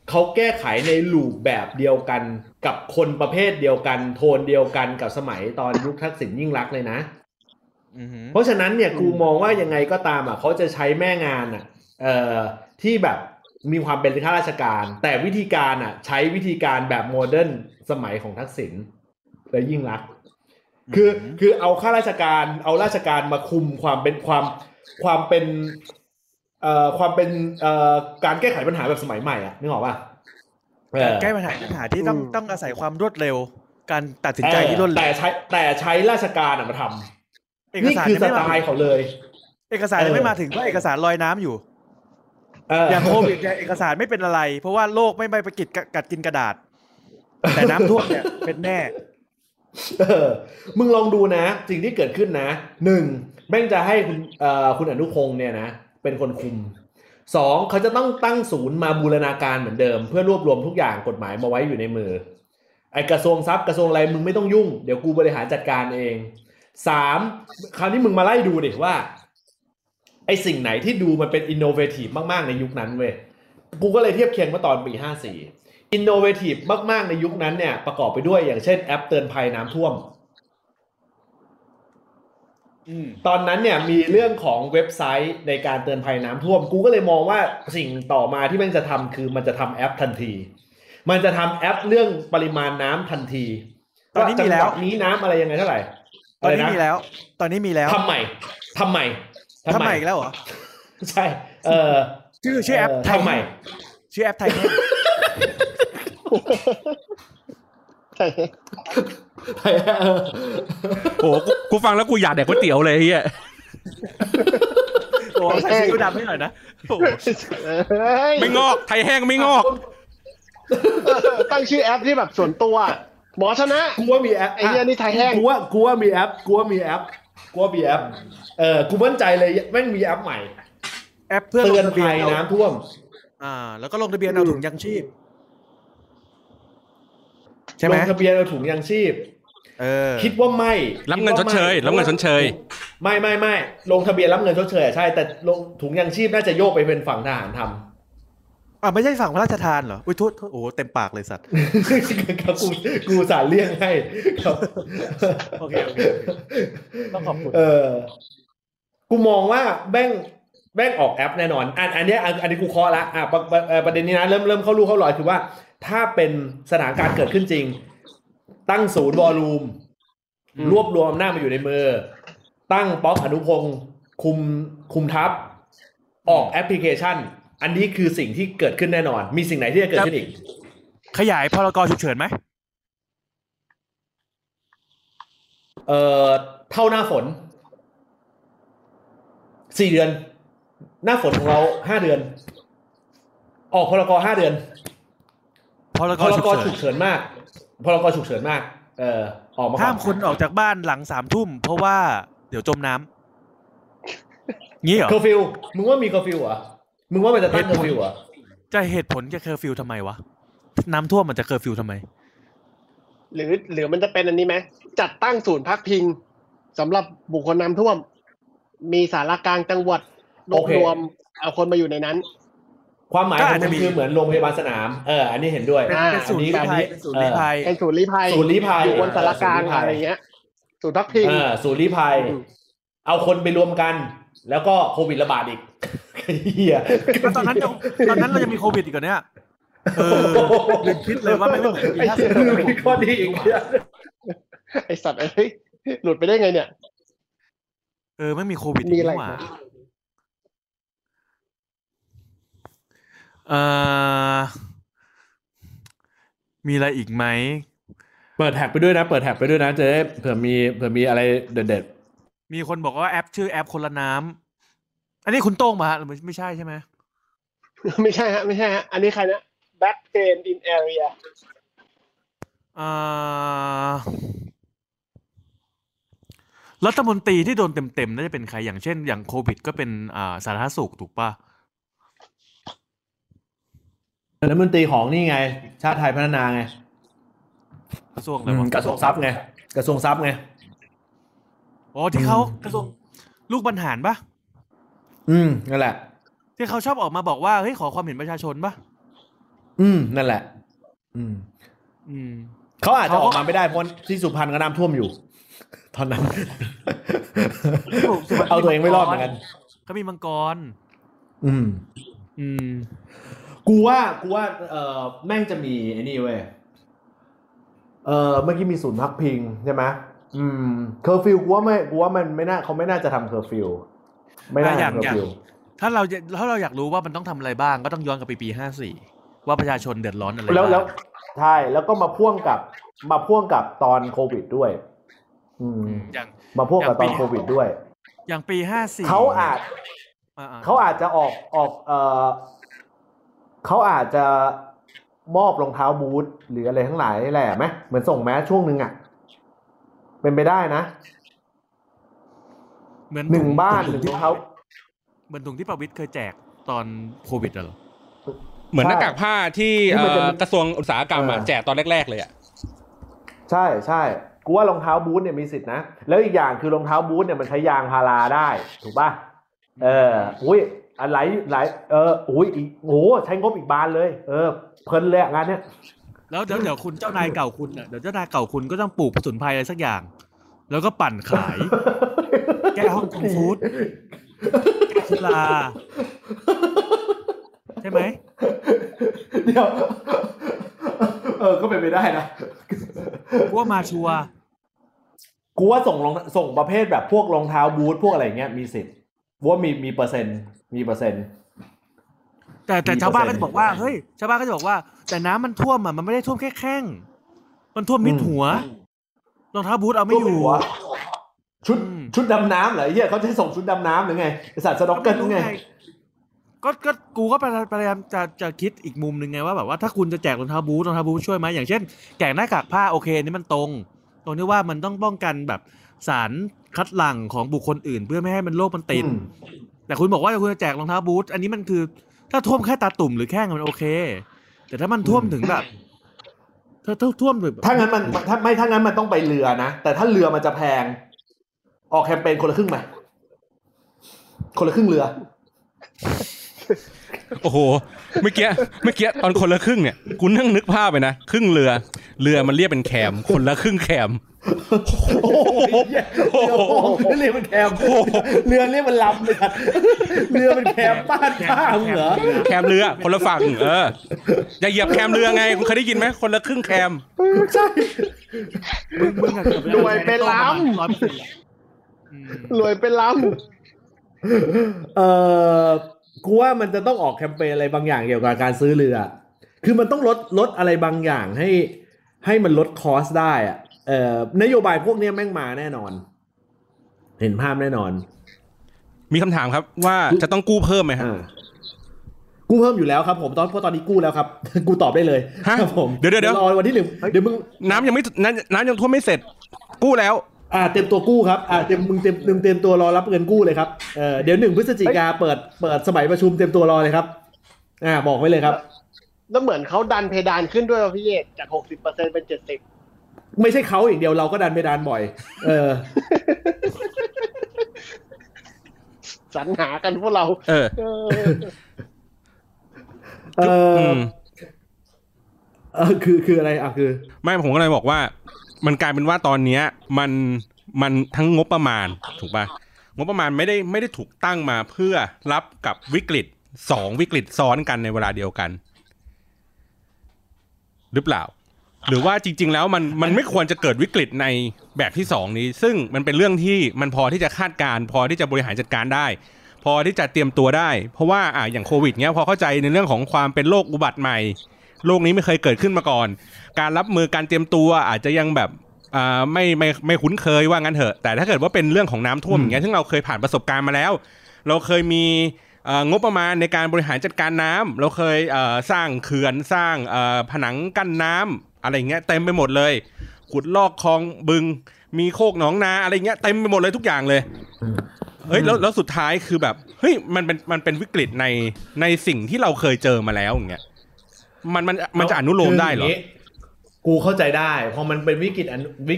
เขาแก้ไขในลูปแบบเดียวกันกับคนประเภทเดียวกันโทนเดียวกันกับสมัยตอนยุคทักษิณยิ่งลักษณ์เลยนะ mm-hmm. เพราะฉะนั้นเนี่ยกูมองว่ายังไงก็ตามอ่ะเขาจะใช้แม่งานอ่ะที่แบบมีความเป็นข้าราชการแต่วิธีการอ่ะใช้วิธีการแบบโมเดิร์นสมัยของทักษิณและยิ่งลักษณ์คือเอาข้าราชการเอาราชการมาคุมความเป็นการแก้ไขปัญหาแบบสมัยใหม่อ่ะนึกออกป่ะแก้ปัญหาที่ต้องอาศัยความรวดเร็วการตัดสินใจที่รวดเร็วแต่ใช้ราชการมาทำนี่คือสไตล์เขาเลยเอกสารยังไม่มาถึงเพราะเอกสารลอยน้ำอยู่อย่างโควิดเนี่ยเอกสารไม่เป็นอะไรเพราะว่าโลกไม่ไปกัดกินกระดาษแต่น้ำท่วมเนี่ยเป็นแน่มึงลองดูนะสิ่งที่เกิดขึ้นนะหนึ่งแม่งจะให้คุณอนุพงศ์เนี่ยนะเป็นคนคุมสองเขาจะต้องตั้งศูนย์มาบูรณาการเหมือนเดิมเพื่อรวบรวมทุกอย่างกฎหมายมาไว้อยู่ในมือไอกระทรวงทรัพย์กระทรวงอะไรมึงไม่ต้องยุ่งเดี๋ยวกูบริหารจัดการเอง สามคราวนี้มึงมาไล่ดูดิว่าไอสิ่งไหนที่ดูมันเป็นอินโนเวทีฟมากๆในยุคนั้นเว้ยกูก็เลยเทียบเคียงมาตอนปี54อินโนเวทีฟมากๆในยุคนั้นเนี่ยประกอบไปด้วยอย่างเช่นแอปเตือนภัยน้ำท่วมตอนนั้นเนี่ยมีเรื่องของเว็บไซต์ในการเตือนภัยน้ำท่วมกูก็เลยมองว่าสิ่งต่อมาที่มันจะทำคือมันจะทำแอปทันทีมันจะทำแอปเรื่องปริมาณน้ำทันทีตอนนี้มีแล้วนี้น้ำอะไรยังไงเท่าไหร่ตอนนี้มีแล้วตอนนี้มีแล้วทำใหม่อีกแล้วเหรอใช่ชื่อแอปทำใหม่ชื่อแอปไทยโอ้โหกูฟังแล้วกูอยากแดกก๋วยเตี๋ยวเลยเฮียโอ้ใส่ซีอิ๊วดำให้หน่อยนะไม่งอกไทยแห้งไม่งอกตั้งชื่อแอปที่แบบส่วนตัวหมอชนะกูว่ามีแอปไอ้เฮียนี่ไทยแห้งกูว่ามีแอปกูว่ามีแอปกูมั่นใจเลยแม่งมีแอปใหม่แอปเพื่อเตือนภัยน้ำท่วมแล้วก็ลงทะเบียนเอาถุงยังชีพลงทะเบียนเอาถุงยางชีพคิดว่าไม่รับเงินชดเชยไม่ลงทะเบียนรับเงินชดเชยใช่แต่ลงถุงยางชีพน่าจะโยกไปเป็นฝั่งทหารทำไม่ใช่ฝั่งพระราชทานเหรออุ้ยโทษโอ้เต็มปากเลยสัตว์กูสารเลี่ยงให้โอเคต้องขอบคุณกูมองว่าแบงออกแอปแน่นอนอันนี้กูเคาะละประเด็นนี้นะเริ่มเข้ารู้เข้ารอยคือว่าถ้าเป็นสถานการณ์เกิดขึ้นจริงตั้งศูนย์วอลลุ่มรวบรวมอำนาจมาอยู่ในมือตั้งป๊อกอนุพงศ์คุมทัพออกแอปพลิเคชันอันนี้คือสิ่งที่เกิดขึ้นแน่นอนมีสิ่งไหนที่จะเกิดขึ้นอีกขยายพรกฉุกเฉินไหมเท่าหน้าฝน4 เดือนหน้าฝนของเรา5 เดือนออกพรก5 เดือนพรกฉุกเฉินมากออกมาห้ามคนออกจากบ้านหลัง 21:00 นเพราะว่าเดี๋ยวจมน้ำงี้เหรอเคอร์ฟิวมึงว่ามีเคอร์ฟิวเหรอมึงว่ามันจะตั้งเคอร์ฟิวเหรอจะเหตุผลจะเคอร์ฟิวทำไมวะน้ำท่วมมันจะเคอร์ฟิวทำไมหรือมันจะเป็นอันนี้ไหมจัดตั้งศูนย์พักพิงสำหรับบุคคลน้ำท่วมมีศาลากลางจังหวัดรวบรวมเอาคนมาอยู่ในนั้นความหมายของมันคือเหมือนโรงพยาบาลสนามอันนี้เห็นด้วยเป็นศูนย์ลี้ภัยเป็นศูนย์ลี้ภัยอยู่บนสารกลางอะไรเงี้ยศูนย์พักพิงศูนย์ลี้ภัยเอาคนไปรวมกันแล้วก็โควิดระบาดอีกเหี้ยตอนนั้นเราจะมีโควิดอีกเหรอเนี่ยลืมคิดเลยว่าไม่เหมือนปี50ข้อดีอีกไอสัตว์เฮ้ยหลุดไปได้ไงเนี่ยไม่มีโควิดอีกหว่ามีอะไรอีกไหมเปิดแท็กไปด้วยนะจะได้เผื่อมีอะไรเด็ดๆมีคนบอกว่าแอปชื่อแอปคนละน้ำอันนี้คุณโต้งมาฮะไม่ใช่ใช่ไหมไม่ใช่ฮะอันนี้ใครนะ Back Pain in Area รัฐมนตรีที่โดนเต็มๆน่าจะเป็นใครอย่างเช่นอย่างโควิดก็เป็นสาธารณสุขถูกป่ะรัฐมนตรีของนี่ไงชาติไทยพัฒนาไงกระทรวงทรัพย์ไงอ๋อที่เขากระทรวงลูกบรรหารป่ะนั่นแหละที่เขาชอบออกมาบอกว่าเฮ้ยขอความเห็นประชาชนป่ะนั่นแหละเขาอาจจะออกมาไม่ได้เพราะที่สุพรรณก็น้ำท่วมอยู่ตอนนั้นเอาตัวเองไม่รอดเหมือนกันเขามีมังกรกูว่าแม่งจะมีไอ้นี่เว้ยเมื่อกี้มีศูนย์พักพิงใช่ไหมเคอร์ฟิวกูว่ามันไม่น่าเขาไม่น่าจะทำเคอร์ฟิวไม่น่าทำเคอร์ฟิวถ้าเราอยากรู้ว่ามันต้องทำอะไรบ้างก็ต้องย้อนกลับไปปี54ว่าประชาชนเดือดร้อนอะไรแล้วใช่แล้วก็มาพ่วงกับตอนโควิดด้วยมาพ่วงกับตอนโควิดด้วยอย่างปี54เขาอาจจะออกเขาอาจจะมอบรองเท้าบูทหรืออะไรทั้งหลายแหละไหมเหมือนส่งแมสช่วงนึงอ่ะเป็นไปได้นะเหมือน1บ้านหรือถุงเท้าเหมือนถุงที่ประวิตรเคยแจกตอนโควิดเหรอเหมือนหน้ากากผ้าที่กระทรวงอุตสาหกรรมแจกตอนแรกๆเลยอ่ะใช่ กูว่ารองเท้าบูทเนี่ยมีสิทธินะแล้วอีกอย่างคือรองเท้าบูทเนี่ยมันใช้ยางพาราได้ถูกป่ะอุ้ยอะไรหลายอุ้ยอีกโอ้ใช้งบอีกบานเลยเพลินเลยงานเนี้ยแล้วเดี๋ยวคุณเจ้านายเก่าคุณเดี๋ยวเจ้านายเก่าคุณก็ต้องปลูกผสมภัยอะไรสักอย่างแล้วก็ปั่นขายแก้ฮ่องกงฟู้ดแก้ชิลาใช่ไหมเดี๋ยวก็เป็นไปได้นะกูว่ามาชัวกูว่าส่งประเภทแบบพวกรองเท้าบูทพวกอะไรเงี้ยมีสิทธิ์ว่ามีเปอร์เซ็นต์แต่ชาวบ้านก็จะบอกว่าเฮ้ยชาวบ้านก็จะบอกว่าแต่น้ำมันท่วมอ่ะมันไม่ได้ท่วมแค่แข้งมันท่วมมิดหัวรองเท้าบูทเอาไม่อยู่ชุดดำน้ำเหรอเฮียเขาจะส่งชุดดำน้ำหรือไงศาสตร์สต็อกเกอร์ไงก็กูก็พยายามจะคิดอีกมุมหนึ่งไงว่าแบบว่าถ้าคุณจะแจกรองเท้าบูทช่วยไหมอย่างเช่นแจกหน้ากากผ้าโอเคนี่มันตรงที่ว่ามันต้องป้องกันแบบสารคัดหลั่งของบุคคลอื่นเพื่อไม่ให้มันโรคมันติดแต่คุณบอกว่าคุณจะแจกรองเท้าบูทอันนี้มันคือถ้าท่วมแค่ตาตุ่มหรือแข้งมันโอเคแต่ถ้ามันท่วมถึงแบบถ้าท่วมแบบถ้างั้นมันต้องไปเรือนะแต่ถ้าเรือมันจะแพงออกแคมเปญคนละครึ่งไหมคนละครึ่งเรือโอ้โหเมื่อกี้ตอนคนละครึ่งเนี่ยกูนั่งนึกภาพไปนะครึ่งเรือมันเรียกเป็นแคมคนละครึ่งแคมโอ้โหเรียกเป็นแคมเรือเรียกมันลำเลยเรือเป็นแคมป้าข้ามเหรอแคมเรือคนละฝั่งอย่าเหยียบแคมเรือไงคุณเคยได้ยินไหมคนละครึ่งแคมใช่รวยเป็นล้ำรวยเป็นล้ำกูว่ามันจะต้องออกแคมเปญอะไรบางอย่างเกี่ยวกับการซื้อเรือคือมันต้องลดอะไรบางอย่างให้มันลดคอสได้อะนโยบายพวกนี้แม่งมาแน่นอนเห็นภาพแน่นอนมีคำถามครับว่าจะต้องกู้เพิ่มไหมครับกู้เพิ่มอยู่แล้วครับผมเพราะตอนนี้กู้แล้วครับกูตอบได้เลยครับผมเดี๋ยวรอวันที่หนึ่งเดี๋ยวมึงน้ำยังท่วมไม่เสร็จกู้แล้วเต็มตัวกู้ครับเต็มตัวรอรับเงินกู้เลยครับเดี๋ยว1พฤศจิกาเปิดสมัยประชุมเต็มตัวรอเลยครับบอกไว้เลยครับแล้วเหมือนเขาดันเพดานขึ้นด้วยพี่เอกจาก 60% เป็น 70% ไม่ใช่เขาอย่างเดียวเราก็ดันเพดานบ่อยสรรหากันพวกเราคืออะไรคือไม่ผมก็เลยบอกว่ามันกลายเป็นว่าตอนนี้มันทั้งงบประมาณถูกป่ะงบประมาณไม่ได้ถูกตั้งมาเพื่อรับกับวิกฤต2วิกฤตซ้อนกันในเวลาเดียวกันหรือเปล่าหรือว่าจริงๆแล้วมันไม่ควรจะเกิดวิกฤตในแบบที่2นี้ซึ่งมันเป็นเรื่องที่มันพอที่จะคาดการณ์พอที่จะบริหารจัดการได้พอที่จะเตรียมตัวได้เพราะว่าอย่างโควิดเงี้ยพอเข้าใจในเรื่องของความเป็นโรคอุบัติใหม่โลกนี้ไม่เคยเกิดขึ้นมาก่อนการรับมือการเตรียมตัวอาจจะยังแบบไม่คุ้นเคยว่างั้นเถอะแต่ถ้าเกิดว่าเป็นเรื่องของน้ำท่วมอย่างเงี้ยซึ่งเราเคยผ่านประสบการณ์มาแล้วเราเคยมีงบประมาณในการบริหารจัดการน้ำเราเคยสร้างเขื่อนสร้างผนังกั้นน้ำอะไรเงี้ยเต็มไปหมดเลยขุดลอกคลองบึงมีโคกหนองนาอะไรเงี้ยเต็มไปหมดเลยทุกอย่างเลยเฮ้ยแล้วสุดท้ายคือแบบเฮ้ยมันเป็นวิกฤตในสิ่งที่เราเคยเจอมาแล้วอย่างเงี้ยมันจะอนุโลมได้เหรอกูเข้าใจได้พอมันเป็นวิ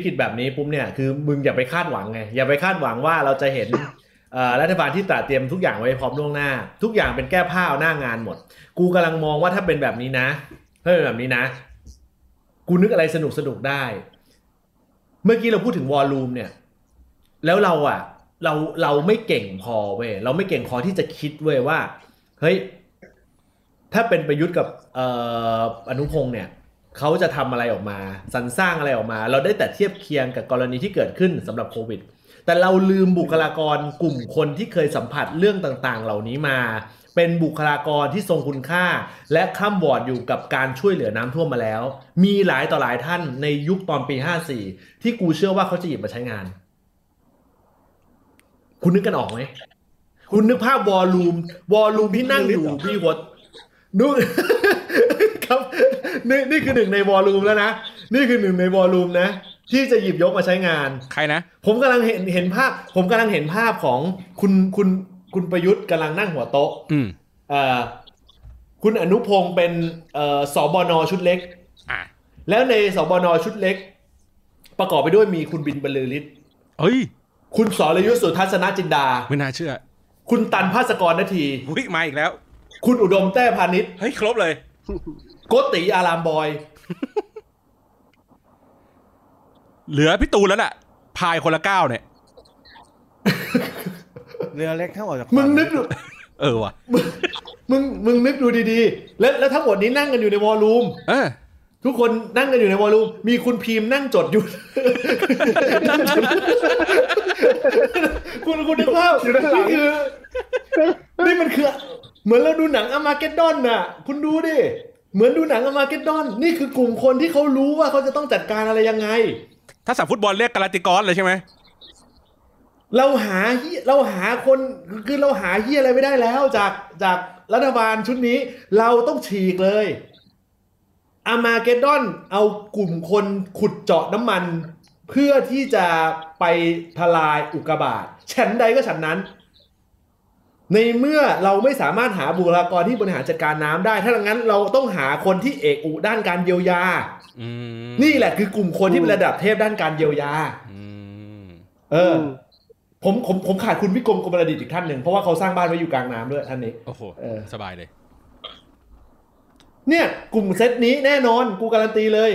กฤตแบบนี้ปุ๊บเนี่ยคือมึงอย่าไปคาดหวังไงอย่าไปคาดหวังว่าเราจะเห็นรัฐบาลที่ตระเตรียมทุกอย่างไว้พร้อมล่วงหน้าทุกอย่างเป็นแก้ผ้าเอาหน้างานหมดกูกำลังมองว่าถ้าเป็นแบบนี้นะกูนึกอะไรสนุกๆได้เมื่อกี้เราพูดถึงวอลลุ่มเนี่ยแล้วเราไม่เก่งพอเว้ยเราไม่เก่งพอที่จะคิดเว้ยว่าเฮ้ยถ้าเป็นประยุทธ์กับอนุพงษ์เนี่ยเขาจะทำอะไรออกมาสรรสร้างอะไรออกมาเราได้แต่เทียบเคียงกับกรณีที่เกิดขึ้นสำหรับโควิดแต่เราลืมบุคลากรกลุ่มคนที่เคยสัมผัสเรื่องต่างๆเหล่านี้มาเป็นบุคลากรที่ทรงคุณค่าและข้ามวอร์ดอยู่กับการช่วยเหลือน้ำท่วมมาแล้วมีหลายต่อหลายท่านในยุคตอนปี54ที่กูเชื่อว่าเขาจะหยิบมาใช้งานคุณนึกกันออกไหมคุณนึกภาพวอลลุ่มที่นั่งอยู่พี่วอดดูครับนี่คือหนึ่งในวอลลุ่มแล้วนะนี่คือหนึ่งในวอลลุ่มนะที่จะหยิบยกมาใช้งานใครนะผมกำลังเห็นภาพของคุณประยุทธ์กำลังนั่งหัวโต๊ะคุณอนุพงษ์เป็นสบน.ชุดเล็กแล้วในสบน.ชุดเล็ก ประกอบไปด้วยมีคุณบินบรรลือฤทธิ์เฮ้ยคุณสรยุทธ สุทัศนจินดาไม่น่าเชื่อคุณตันภาสกรณัฐีอุ๊ยมาอีกแล้วคุณอุดมแต้พานิชเฮ้ยครบเลยโกติอารามบอยเหลือพี่ตูนแล้วน่ะพายคนละก้าวเนี่ยเรือเล็กเท่าออกจากมึงนึกดูเออว่ะมึงนึกดูดีๆแล้วทั้งหมดนี้นั่งกันอยู่ในวอลลุ่มทุกคนนั่งกันอยู่ในวอลลุ่มมีคุณพิมพ์นั่งจดอยู่คุณนึกภาพนี่มันคือเหมือนเราดูหนังอามาเกดดอนน่ะคุณดูดิเหมือนดูหนังอามาเกดดอนนี่คือกลุ่มคนที่เขารู้ว่าเขาจะต้องจัดการอะไรยังไงถ้าสับฟุตบอลเรียกกาลาติกอสเลยใช่ไหมเราหาคนคือเราหาเหี้ยอะไรไม่ได้แล้วจากรัฐบาลชุดนี้เราต้องฉีกเลยอามาเกดดอนเอากลุ่มคนขุดเจาะน้ำมันเพื่อที่จะไปทลายอุกกาบาตฉันใดก็ฉันนั้นในเมื่อเราไม่สามารถหาบุคลากรที่บริหารจัดการน้ำได้ถ้าอย่างนั้นเราต้องหาคนที่เอกอุด้านการเยียวยานี่แหละคือกลุ่มคนที่เป็นระดับเทพด้านการเยียวยาผมขาดคุณวิกรมกมลดิษฐ์อีกท่านหนึ่งเพราะว่าเขาสร้างบ้านไว้อยู่กลางน้ำด้วยท่านนี้โอ้โหสบายเลยเนี่ยกลุ่มเซตนี้แน่นอนกูการันตีเลย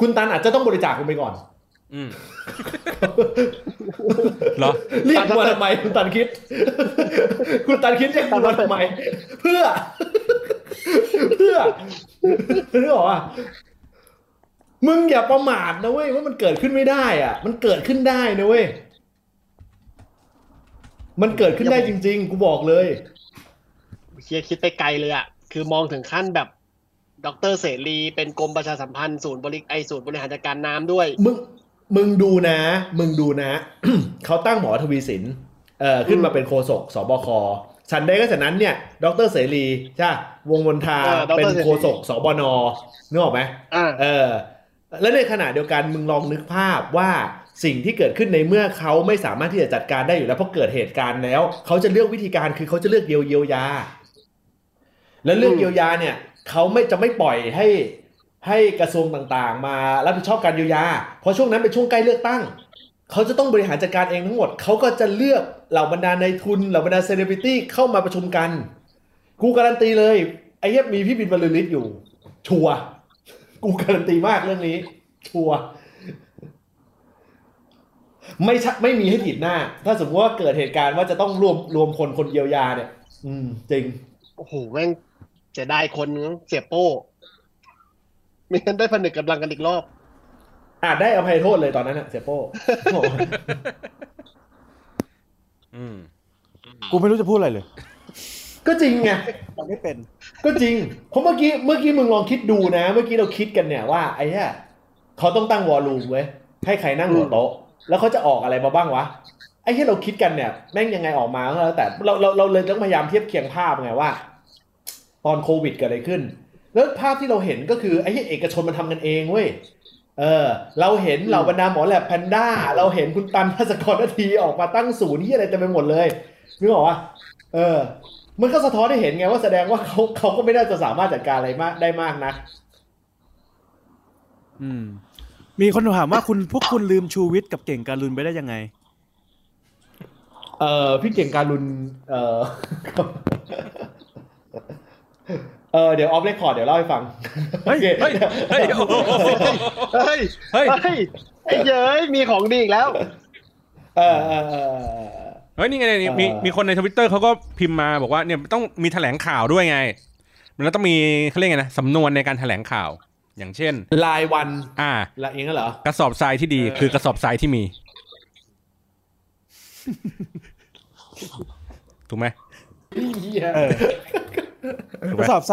คุณตันอาจจะต้องบริจาคคุณไปก่อนเหรอเรียกมาทำไมคุณตันคิดเรียกมาทำไมเพื่อนึกออกอ่ะมึงอย่าประมาทนะเว้ยว่ามันเกิดขึ้นไม่ได้อ่ะมันเกิดขึ้นได้นะเว้ยมันเกิดขึ้นได้จริงๆกูบอกเลยเชียร์คิดไปไกลเลยอ่ะคือมองถึงขั้นแบบดร.เสรีเป็นกรมประชาสัมพันธ์ศูนย์บริหารจัดการน้ำด้วยมึงดูนะเขาตั้งหมอทวีสินขึ้นมาเป็นโฆษกสบคฉันได้ก็ฉะนั้นเนี่ยดร.เสรีใช่วงมนทาเป็นโฆษกสบน.นึกออกไหมแล้วในขณะเดียวกันมึงลองนึกภาพว่าสิ่งที่เกิดขึ้นในเมื่อเขาไม่สามารถที่จะจัดการได้อยู่แล้วเพราะเกิดเหตุการณ์แล้วเขาจะเลือกวิธีการคือเขาจะเลือกเยียวยาและเลือกเยียวยาเนี่ยเขาจะไม่ปล่อยให้กระทรวงต่างๆมารับผิดชอบการเยียวยาเพราะช่วงนั้นเป็นช่วงใกล้เลือกตั้งเขาจะต้องบริหารจัดการเองทั้งหมดเขาก็จะเลือกเหล่าบรรดานายทุนเหล่าบรรดาเซเลบริตี้เข้ามาประชุมกันกูการันตีเลยไอ้เหี้ยมีพี่บินบรรลือฤทธิ์อยู่ชัวร์กูการันตีมากเรื่องนี้ชัวร์ไม่มีให้ถีบหน้าถ้าสมมติว่าเกิดเหตุการณ์ว่าจะต้องรวมคนเยียวยาเนี่ยจริงโอ้โหแม่งจะได้คนเสียโป้ไม่งั้นได้ผนึกกำลังกันอีกรอบอาจได้อภัยโทษเลยตอนนั้นน่ะเสียโป้กูไม่รู้จะพูดอะไรเลยก็จริงไงมันไม่เป็นก็จริงเพราะเมื่อกี้มึงลองคิดดูนะเมื่อกี้เราคิดกันเนี่ยว่าไอ้เหี้ยเขาต้องตั้งวอลลุ่มเว้ยให้ใครนั่งหัวโต๊ะแล้วเขาจะออกอะไรมาบ้างวะไอ้ที่เราคิดกันเนี่ยแม่งยังไงออกมาก็แล้วแต่เราเลยต้องพยายามเทียบเคียงภาพไงว่าตอนโควิดเกิดอะไรขึ้นแล้วภาพที่เราเห็นก็คือไอ้ที่เอกชนมันทำกันเองเว้ยเราเห็นเหล่าบรรดาหมอแลบแพนด้าเราเห็นคุณตันภาสกรณัฐีออกมาตั้งศูนย์ที่อะไรเต็มไปหมดเลยนึกออกว่ามันก็สะท้อนให้เห็นไงว่าแสดงว่าเขาก็ไม่น่าจะสามารถจัดการอะไรมากได้มากนะมีคนถามว่าพวกคุณลืมชูวิทย์กับเก่งการุณไปได้ยังไงพี่เก่งการุณเดี๋ยวออฟเรคคอร์ดเดี๋ยวเล่าให้ฟังเฮ้ยไอ้เย้ยมีของดีอีกแล้วเฮ้ยนี่ไงมีคนใน Twitter เขาก็พิมพ์มาบอกว่าเนี่ยต้องมีแถลงข่าวด้วยไงแล้วต้องมีเขาเรียกไงนะสำนวนในการแถลงข่าวอย่างเช่นรายวันละเองเหรอกระสอบทรายที่ดีคือกระสอบทรายที่มีถูกไหมกระสอบท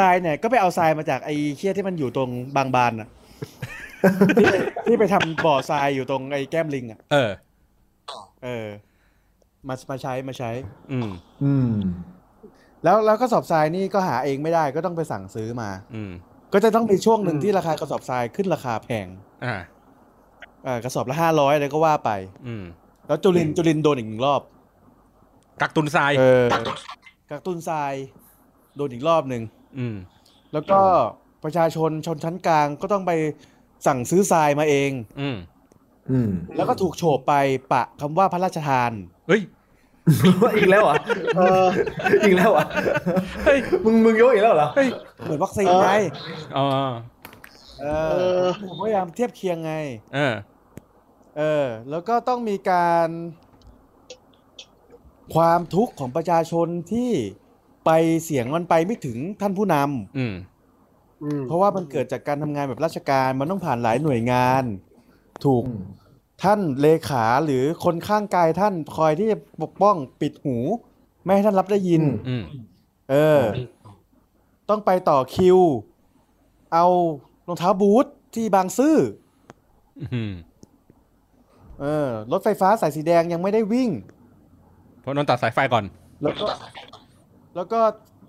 รายเนี่ยก็ไปเอาทรายมาจากไอ้เหี้ยที่มันอยู่ตรงบางบานน่ะที่ไปทำบ่อทรายอยู่ตรงไอ้แก้มลิงอ่ะมาใช้แล้วกระสอบทรายนี่ก็หาเองไม่ได้ก็ต้องไปสั่งซื้อมาก็จะต้องมีช่วงหนึ่งที่ราคากระสอบทรายขึ้นราคาแพงกระสอบละ500อะไรก็ว่าไปแล้วจุลินโดนอีกรอบกักตุนทรายโดนอีกรอบนึงแล้วก็ประชาชนชนชั้นกลางก็ต้องไป สั่งซื้อทรายมาเองแล้วก็ถูกโฉบไปปะคำว่าพระราชทานเฮ้ยอีกแล้วอ่ะอีกแล้วอ่ะเฮ้ยมึงยกอีกแล้วเหรอเฮ้ยเหมือนวัคซีนไงผมพยายามเทียบเคียงไงแล้วก็ต้องมีการความทุกข์ของประชาชนที่ไปเสียงมันไปไม่ถึงท่านผู้นำเพราะว่ามันเกิดจากการทำงานแบบราชการมันต้องผ่านหลายหน่วยงานถูกท่านเลขาหรือคนข้างกายท่านคอยที่จะปกป้องปิดหูไม่ให้ท่านรับได้ยินต้องไปต่อคิวเอารองเท้าบูทที่บางซื่อรถไฟฟ้าสายสีแดงยังไม่ได้วิ่งเพราะโดนตัดสายไฟก่อนแล้วก็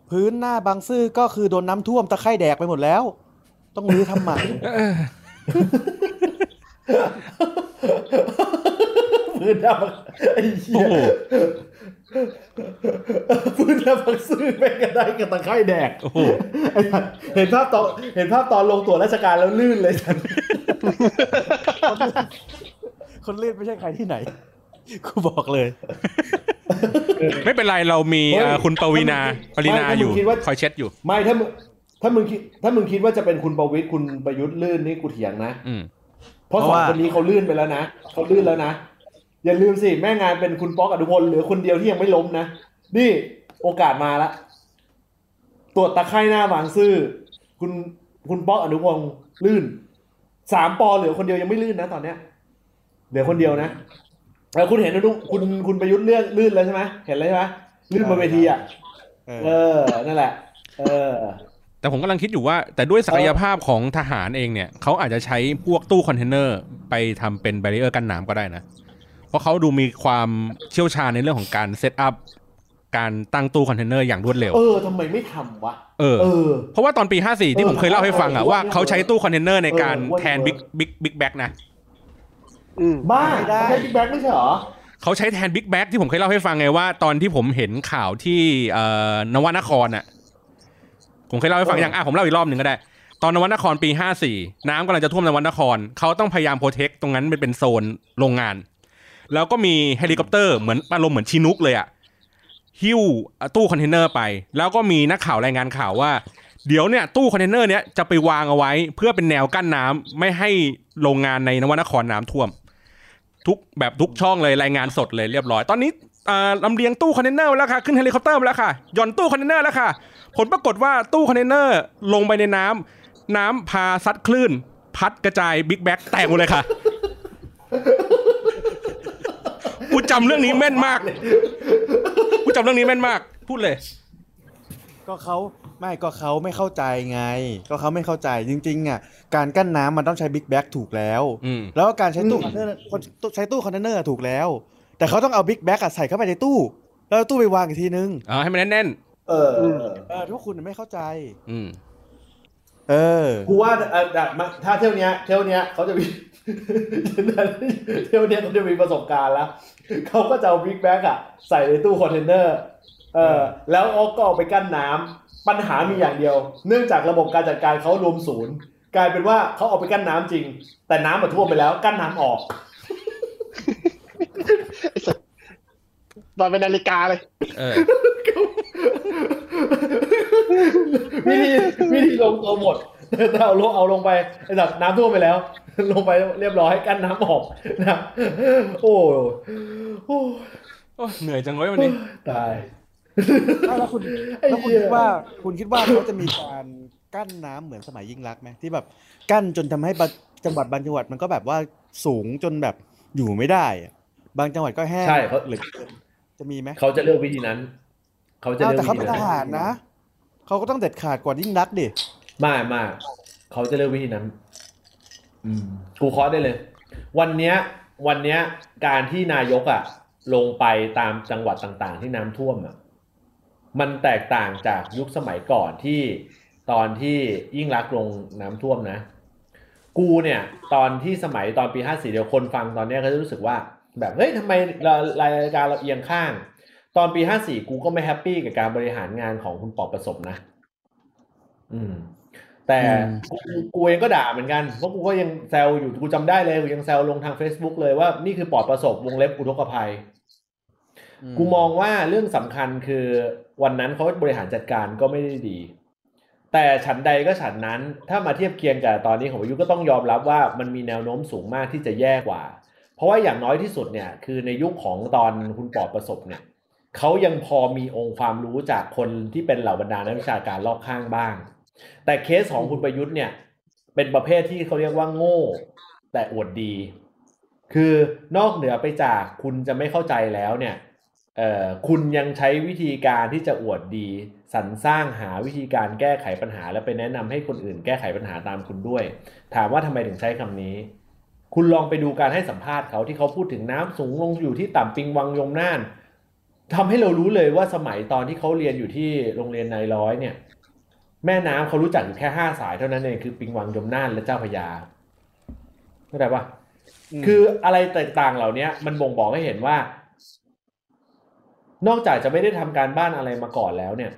พื้นหน้าบางซื่อก็คือโดนน้ำท่วมตะไคร่แดกไปหมดแล้วต้องรื้อทำใหม่พื้นหน้าบางซื่อแม่งก็ได้กับตะไคร่แดกเห็นภาพตอนลงตัวราชการแล้วลื่นเลยฉันคนเล่นไม่ใช่ใครที่ไหนกูบอกเลยไม่เป็นไรเรามีคุณปวีณาปรินาอยู่คอยเช็ดอยู่ไม่ถ้ามึงคิดว่าจะเป็นคุณประวิตรคุณประยุทธ์ลื่นนี่กูเถียงนะเพราะสองคนนี้เขาลื่นไปแล้วนะเขาลื่นแล้วนะอย่าลืมสิแม่งานเป็นคุณป๊อกอนุพลเหลือคนเดียวที่ยังไม่ล้มนะนี่โอกาสมาละตรวจตะไคร่หน้าบางซื่อคุณป๊อกอนุพลลื่นสามปอเหลือคนเดียวยังไม่ลื่นนะตอนเนี้ยเดี๋ยวคนเดียวนะแล้วคุณเห็นนุ๊กคุณประยุทธ์เรื่องลื่นแล้วใช่ไหมเห็นแล้วใช่ไหมลื่นมาเวทีอ่ะนั่นแหละแต่ผมกำลังคิดอยู่ว่าแต่ด้วยศักยภาพของทหารเองเนี่ยเขาอาจจะใช้พวกตู้คอนเทนเนอร์ไปทำเป็นแบรีเออร์กันน้ำก็ได้นะเพราะเขาดูมีความเชี่ยวชาญในเรื่องของการเซตอัพการตั้งตู้คอนเทนเนอร์อย่างรวดเร็วทำไมไม่ทำวะเพราะว่าตอนปี54ที่ผมเคยเล่าให้ฟังอ่ะว่าเขาใช้ตู้คอนเทนเนอร์ในการแทนบิ๊กแบ็กนะบ้าได้ใช้บิ๊กแบ็กไม่ใช่หรอเขาใช้แทนบิ๊กแบ็กที่ผมเคยเล่าให้ฟังไงว่าตอนที่ผมเห็นข่าวที่นวนครอ่ะผมเคยเล่าให้ฟังอย่างผมเล่าอีกรอบหนึ่งก็ได้ตอนนวนครปี54น้ำกำลังจะท่วมนวนครเขาต้องพยายามโปรเทคตรงนั้นเป็นโซนโรงงานแล้วก็มีเฮลิคอปเตอร์เหมือนอารมณ์เหมือนชินุกเลยอ่ะหิ้วตู้คอนเทนเนอร์ไปแล้วก็มีนักข่าวรายงานข่าวว่าเดี๋ยวเนี่ยตู้คอนเทนเนอร์เนี้ยจะไปวางเอาไว้เพื่อเป็นแนวกั้นน้ำไม่ให้โรงงานในนวนครน้ำท่วมทุกช่องเลยรายงานสดเลยเรียบร้อยตอนนี้ลำเลียงตู้คอนเทนเนอร์แล้วค่ะขึ้นเฮลิคอปเตอร์แล้วค่ะย่อนตู้คอนเทนเนอร์แล้วค่ะผลปรากฏว่าตู้คอนเทนเนอร์ลงไปในน้ำพาซัดคลื่นพัดกระจายบิ๊กแบ็กแตกหมดเลยค่ะกูจำเรื่องนี้แม่นมากพูดเลยก็เขาไม่เข้าใจไงก็เขาไม่เข้าใจจริงๆอ่ะการกั้นน้ำมันต้องใช้บิ๊กแบ็กถูกแล้วแล้วก็การใช้ตู้คอนเทนเนอร์ใช้ตู้คอนเทนเนอร์ถูกแล้วแต่เขาต้องเอาบิ๊กแบ็กใส่เข้าไปในตู้แล้วตู้ไปวางอีกทีนึงให้มันแน่นๆทุกคนไม่เข้าใจกูว่าถ้าเที่ยวเนี้ยเขาจะมีประสบการณ์แล้วเขาก็จะเอาบิ๊กแบ็กใส่ในตู้คอนเทนเนอร์แล้วก็ไปกั้นน้ำปัญหามีอย่างเดียวเนื่องจากระบบการจัดการเขารวมศูนย์กลายเป็นว่าเขาเอาไปกั้นน้ำจริงแต่น้ำมันท่วมไปแล้วกั้นน้ำออกตอนเป็นนาฬิกาเลยวิธีลงตัวหมดเอาลงไปไอ้สัตว์น้ำท่วมไปแล้วลงไปเรียบร้อยกั้นน้ำออกนะโอ้เหนื่อยจังเลยวันนี้ตายแล้วคุณคิดว่าเขาจะมีการกั้นน้ำเหมือนสมัยยิ่งลักษณ์ไหมที่แบบกั้นจนทำให้จังหวัดบางจังหวัดมันก็แบบว่าสูงจนแบบอยู่ไม่ได้บางจังหวัดก็แห้งใช่เขาหรือจะมีไหมเขาจะเลือกวิธีนั้นแต่เขาเป็นทหารนะเขาก็ต้องเด็ดขาดกว่ายิ่งลักษณ์ดิมาเขาจะเลือกวิธีนั้นกูขอได้เลยวันเนี้ยการที่นายกลงไปตามจังหวัดต่างๆที่น้ำท่วมมันแตกต่างจากยุคสมัยก่อนที่ตอนที่ยิ่งลักษณ์ลงน้ำท่วมนะกูเนี่ยตอนปี54เดี๋ยวคนฟังตอนเนี้ยก็จะรู้สึกว่าแบบเฮ้ยทำไมรายการเราเอียงข้างตอนปี54กูก็ไม่แฮปปี้กับการบริหารงานของคุณปอประสบนะ แต่กูเองก็ด่าเหมือนกันเพราะกูก็ยังแซวอยู่กูจำได้เลยกูยังแซวลงทาง Facebook เลยว่านี่คือปอดประสบวงเล็บอุทกภัยกูมองว่าเรื่องสำคัญคือวันนั้นเขาบริหารจัดการก็ไม่ได้ดีแต่ฉันใดก็ฉันนั้นถ้ามาเทียบเคียงกับตอนนี้ของประยุทธ์ก็ต้องยอมรับว่ามันมีแนวโน้มสูงมากที่จะแย่กว่าเพราะว่าอย่างน้อยที่สุดเนี่ยคือในยุคของตอนคุณปอดประสบเนี่ยเขายังพอมีองค์ความรู้จากคนที่เป็นเหล่าบรรดานักวิชาการรอบข้างบ้างแต่เคสของคุณประยุทธ์เนี่ยเป็นประเภทที่เขาเรียกว่าโง่แต่อวดดีคือนอกเหนือไปจากคุณจะไม่เข้าใจแล้วเนี่ยคุณยังใช้วิธีการที่จะอวดดีสรรสร้างหาวิธีการแก้ไขปัญหาและไปแนะนำให้คนอื่นแก้ไขปัญหาตามคุณด้วยถามว่าทำไมถึงใช้คำนี้คุณลองไปดูการให้สัมภาษณ์เขาที่เขาพูดถึงน้ำสูงลงอยู่ที่ต่ำปิงวังยมน่านทำให้เรารู้เลยว่าสมัยตอนที่เขาเรียนอยู่ที่โรงเรียนนายร้อยเนี่ยแม่น้ำเขารู้จักอยู่แค่5 สายเท่านั้นเองคือปิงวังยมน่านและเจ้าพระยาเข้าใจป่ะคืออะไรต่างๆเหล่านี้มันบ่งบอกให้เห็นว่านอกจากจะไม่ได้ทำการบ้านอะไรมาก่อนแล้วเนี่ย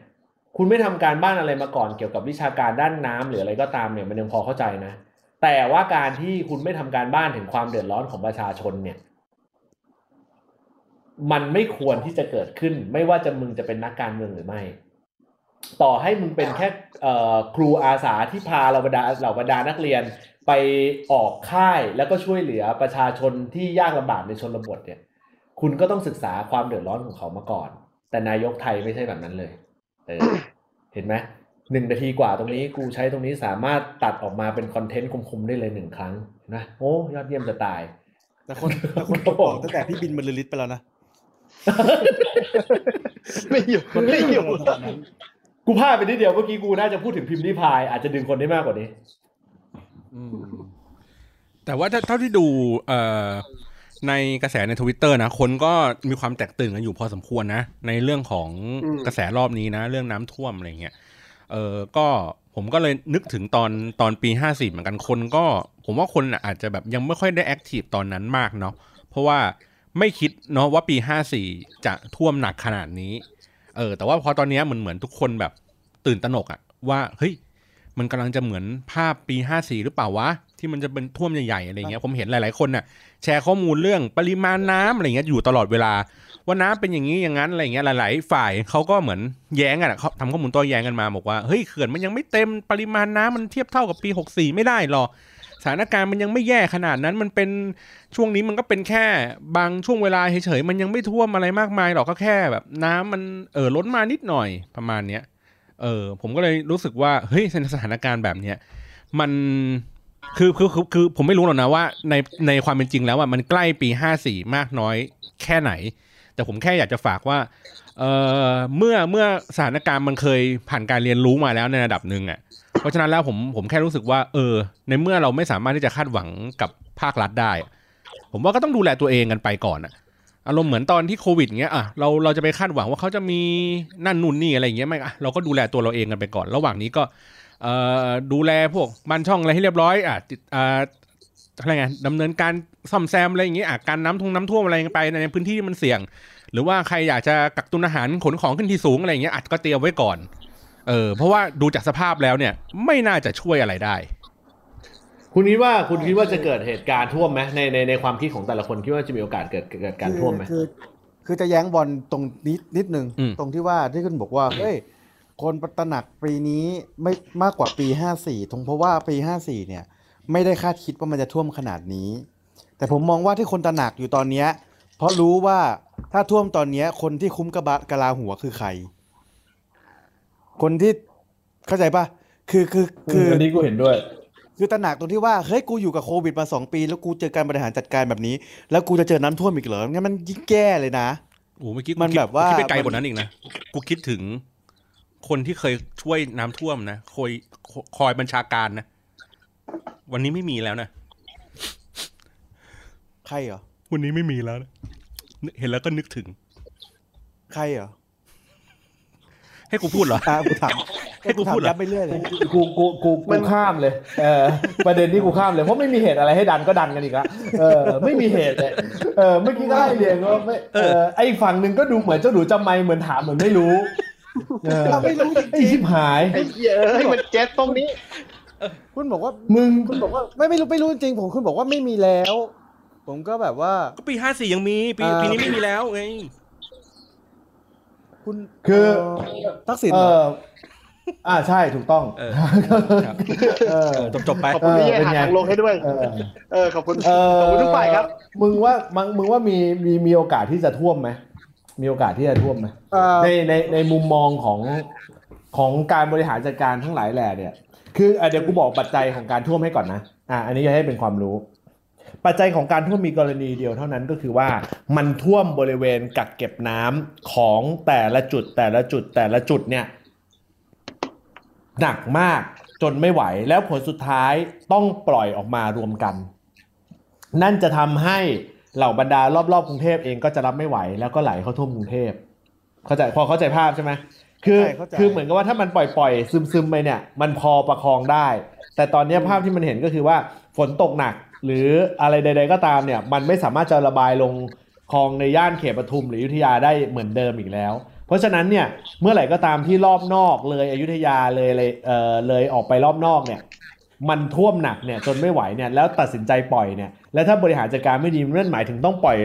คุณไม่ทำการบ้านอะไรมาก่อนเกี่ยวกับวิชาการด้านน้ำหรืออะไรก็ตามเนี่ยมันยังพอเข้าใจนะแต่ว่าการที่คุณไม่ทำการบ้านถึงความเดือดร้อนของประชาชนเนี่ยมันไม่ควรที่จะเกิดขึ้นไม่ว่าจะมึงจะเป็นนักการเมืองหรือไม่ต่อให้มึงเป็นแค่ครูอาสาที่พาเหล่าบรรดานักเรียนไปออกค่ายแล้วก็ช่วยเหลือประชาชนที่ยากลำบากในชนบทเนี่ยคุณก็ต้องศึกษาความเดือดร้อนของเขามาก่อนแต่นายกไทยไม่ใช่แบบนั้นเลย เห็นไหม1 นาทีกว่าตรงนี้กูใช้ตรงนี้สามารถตัดออกมาเป็นคอนเทนต์คมๆได้เลย1 ครั้งนะโอ้ยอดเยี่ยมจะตายแต่คนตกออกตั้งแต่พี่บินบรรลือฤทธิ์ไปแล้วนะไม่อยู่กูพลาดไปนิดเดียวเมื่อกี้กูน่าจะพูดถึงพิมพ์ริพายอาจจะดึงคนได้มากกว่านี้แต่ว่าเท่าที่ดูในกระแสใน Twitter นะคนก็มีความแตกตื่นกันอยู่พอสมควรนะในเรื่องของกระแสรอบนี้นะเรื่องน้ำท่วมอะไรเงี้ยก็ผมก็เลยนึกถึงตอนปี54เหมือนกันคนก็ผมว่าคนอาจจะแบบยังไม่ค่อยได้แอคทีฟตอนนั้นมากเนาะเพราะว่าไม่คิดเนาะว่าปี54จะท่วมหนักขนาดนี้แต่ว่าพอตอนนี้เหมือนทุกคนแบบตื่นตระหนกอะว่าเฮ้ยมันกำลังจะเหมือนภาพปี54หรือเปล่าวะที่มันจะเป็นท่วมใหญ่ๆอะไรเงี้ยผมเห็นหลายๆคนน่ะแชร์ข้อมูลเรื่องปริมาณน้ำอะไรเงี้ยอยู่ตลอดเวลาว่าน้ำเป็นอย่างนี้อย่างนั้นอะไรเงี้ยหลายๆฝ่ายเขาก็เหมือนแย้งกันเขาทำข้อมูลตัวแย้งกันมาบอกว่าเฮ้ยเขื่อนมันยังไม่เต็มปริมาณน้ำมันเทียบเท่ากับปี64ไม่ได้หรอสถานการณ์มันยังไม่แย่ขนาดนั้นมันเป็นช่วงนี้มันก็เป็นแค่บางช่วงเวลาเฉยๆมันยังไม่ท่วมอะไรมากมายหรอกก็แค่แบบน้ำมันล้นมานิดหน่อยประมาณเนี้ยผมก็เลยรู้สึกว่าเฮ้ยสถานการณ์แบบเนี้ยมันคือผมไม่รู้หรอกนะว่าในความเป็นจริงแล้วอ่ะมันใกล้ปี54มากน้อยแค่ไหนแต่ผมแค่อยากจะฝากว่าเมื่อสถานการณ์มันเคยผ่านการเรียนรู้มาแล้วในระดับนึงอ่ะเพราะฉะนั้นแล้วผมแค่รู้สึกว่าในเมื่อเราไม่สามารถที่จะคาดหวังกับภาครัฐได้ผมว่าก็ต้องดูแลตัวเองกันไปก่อนอ่ะอารมณ์เหมือนตอนที่โควิดเงี้ยอ่ะเราจะไปคาดหวังว่าเขาจะมีนั่นนู่นนี่อะไรอย่างเงี้ยไม่อ่ะเราก็ดูแลตัวเราเองกันไปก่อนระหว่างนี้ก็ดูแลพวกบ้านช่องอะไรให้เรียบร้อยอ่ะอะไรเงี้ยดำเนินการซ่อมแซมอะไรอย่างเงี้ยอ่ะการน้ำท่วมอะไรไปในพื้นที่ที่มันเสี่ยงหรือว่าใครอยากจะกักตุนอาหารขนของขึ้นที่สูงอะไรอย่างเงี้ยอัดก็เตรียมไว้ก่อนเพราะว่าดูจากสภาพแล้วเนี่ยไม่น่าจะช่วยอะไรได้คุณคิดว่าจะเกิดเหตุการณ์ท่วมไหมในความคิดของแต่ละคนคิดว่าจะมีโอกาสเกิดการท่วมไหมคือจะแย้งบอลตรงนี้นิดนึงตรงที่ว่าที่คุณบอกว่าเฮ้ยคนตระหนักปีนี้ไม่มากกว่าปี54ตรงเพราะว่าปี54เนี่ยไม่ได้คาดคิดว่ามันจะท่วมขนาดนี้แต่ผมมองว่าที่คนตระหนักอยู่ตอนนี้เพราะรู้ว่าถ้าท่วมตอนนี้คนที่คุ้มกะลาหัวคือใครคนที่เข้าใจป่ะคืออันนี้กูเห็นด้วยคือตระหนักตรงที่ว่าเฮ้ยกูอยู่กับโควิดมา2 ปีแล้วกูเจอการบริหารจัดการแบบนี้แล้วกูจะเจอน้ำท่วมอีกเหรองั้นมันยิ่งแย่เลยนะโอ้เมื่อกี้มันแบบว่าคิดไปไกลกว่านั้นอีกนะกูคิดถึงคนที่เคยช่วยน้ำท่วมนะคอยบัญชาการนะวันนี้ไม่มีแล้วนะใครเหรอวันนี้ไม่มีแล้วนะเห็นแล้วก็นึกถึงใครเหรอให้กูพูดเหรอกูถามให้กูพูดยับไปเรื่อยเลยกูข้ามเลยประเด็นที่กูข้ามเลยเพราะไม่มีเหตุอะไรให้ดันก็ดันกันอีกละไม่มีเหตุเลยเมื่อกี้ก็ไล่เรียงว่าไอ้ฝั่งนึงก็ดูเหมือนเจ้าหนูจำไม่เหมือนถามเหมือนไม่รู้เราไม่รู้จริงๆไอ้ชิบหายไอ้เหี้ยเอ้ยมันแก๊สตรงนี้ คุณบอกว่าคุณบอกว่าไม่รู้จริงผมคุณบอกว่าไม่มีแล้วผมก็แบบว่าก็ปี54ยังมีปีนี้ไม่มีแล้วไงคุณคือทักษิณใช่ถูกต้องจบไปขอบคุณที่หาทางลงให้ด้วยขอบคุณทุกฝ่ายครับมึงว่ามีโอกาสที่จะท่วมไหมมีโอกาสที่จะท่วมไหมในมุมมองของการบริหารจัดการทั้งหลายแหล่เนี่ยคือเดี๋ยวกูบอกปัจจัยของการท่วมให้ก่อนนะอันนี้จะให้เป็นความรู้ปัจจัยของการท่วมมีกรณีเดียวเท่านั้นก็คือว่ามันท่วมบริเวณกักเก็บน้ำของแต่ละจุดเนี่ยหนักมากจนไม่ไหวแล้วผลสุดท้ายต้องปล่อยออกมารวมกันนั่นจะทำให้เหล่าบรรดารอบๆกรุงเทพเองก็จะรับไม่ไหวแล้วก็ไหลเข้าท่วมกรุงเทพพอเข้าใจภาพใช่ไหมคือเหมือนกับว่าถ้ามันปล่อยซึมๆไปเนี่ยมันพอประคองได้แต่ตอนนี้ภาพที่มันเห็นก็คือว่าฝนตกหนักหรืออะไรใดๆก็ตามเนี่ยมันไม่สามารถจะระบายลงคลองในย่านเขตปทุมหรืออยุธยาได้เหมือนเดิมอีกแล้วเพราะฉะนั้นเนี่ยเมื่อไหร่ก็ตามที่รอบนอกเลยอยุธยาเลยออกไปรอบนอกเนี่ยมันท่วมหนักเนี่ยจนไม่ไหวเนี่ยแล้วตัดสินใจปล่อยเนี่ยแล้วถ้าบริหารจัดการไม่ดีนั่นหมายถึงต้องปล่อย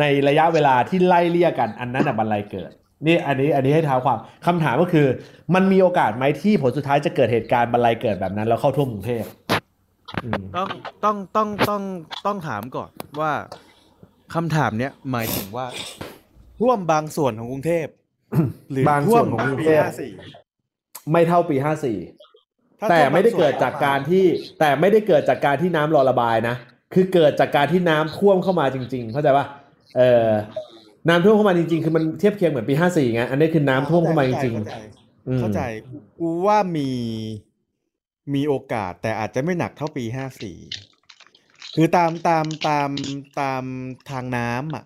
ในระยะเวลาที่ไล่เลี่ยกันอันนั้นบันไลเกิดนี่อันนี้ให้ท้าความคำถามก็คือมันมีโอกาสไหมที่ผลสุดท้ายจะเกิดเหตุการณ์บันไลเกิดแบบนั้นแล้วเข้าท่วมกรุงเทพต้องถามก่อนว่าคำถามเนี้ยหมายถึงว่าท่วมบางส่วนของกรุงเทพหรือบางส่วนของปี54ไม่เท่าปี54แต่ไม่ได้เกิดจากการที่น้ำรอระบายนะคือเกิดจากการที่น้ำท่วมเข้ามาจริงๆเข้าใจป่ะน้ำท่วมเข้ามาจริงๆคือมันเทียบเคียงเหมือนปี54ไงอันนี้คือน้ำท่วมเข้ามาจริงๆเข้าใจกูว่ามีโอกาสแต่อาจจะไม่หนักเท่าปี54คือตามทางน้ำอ่ะ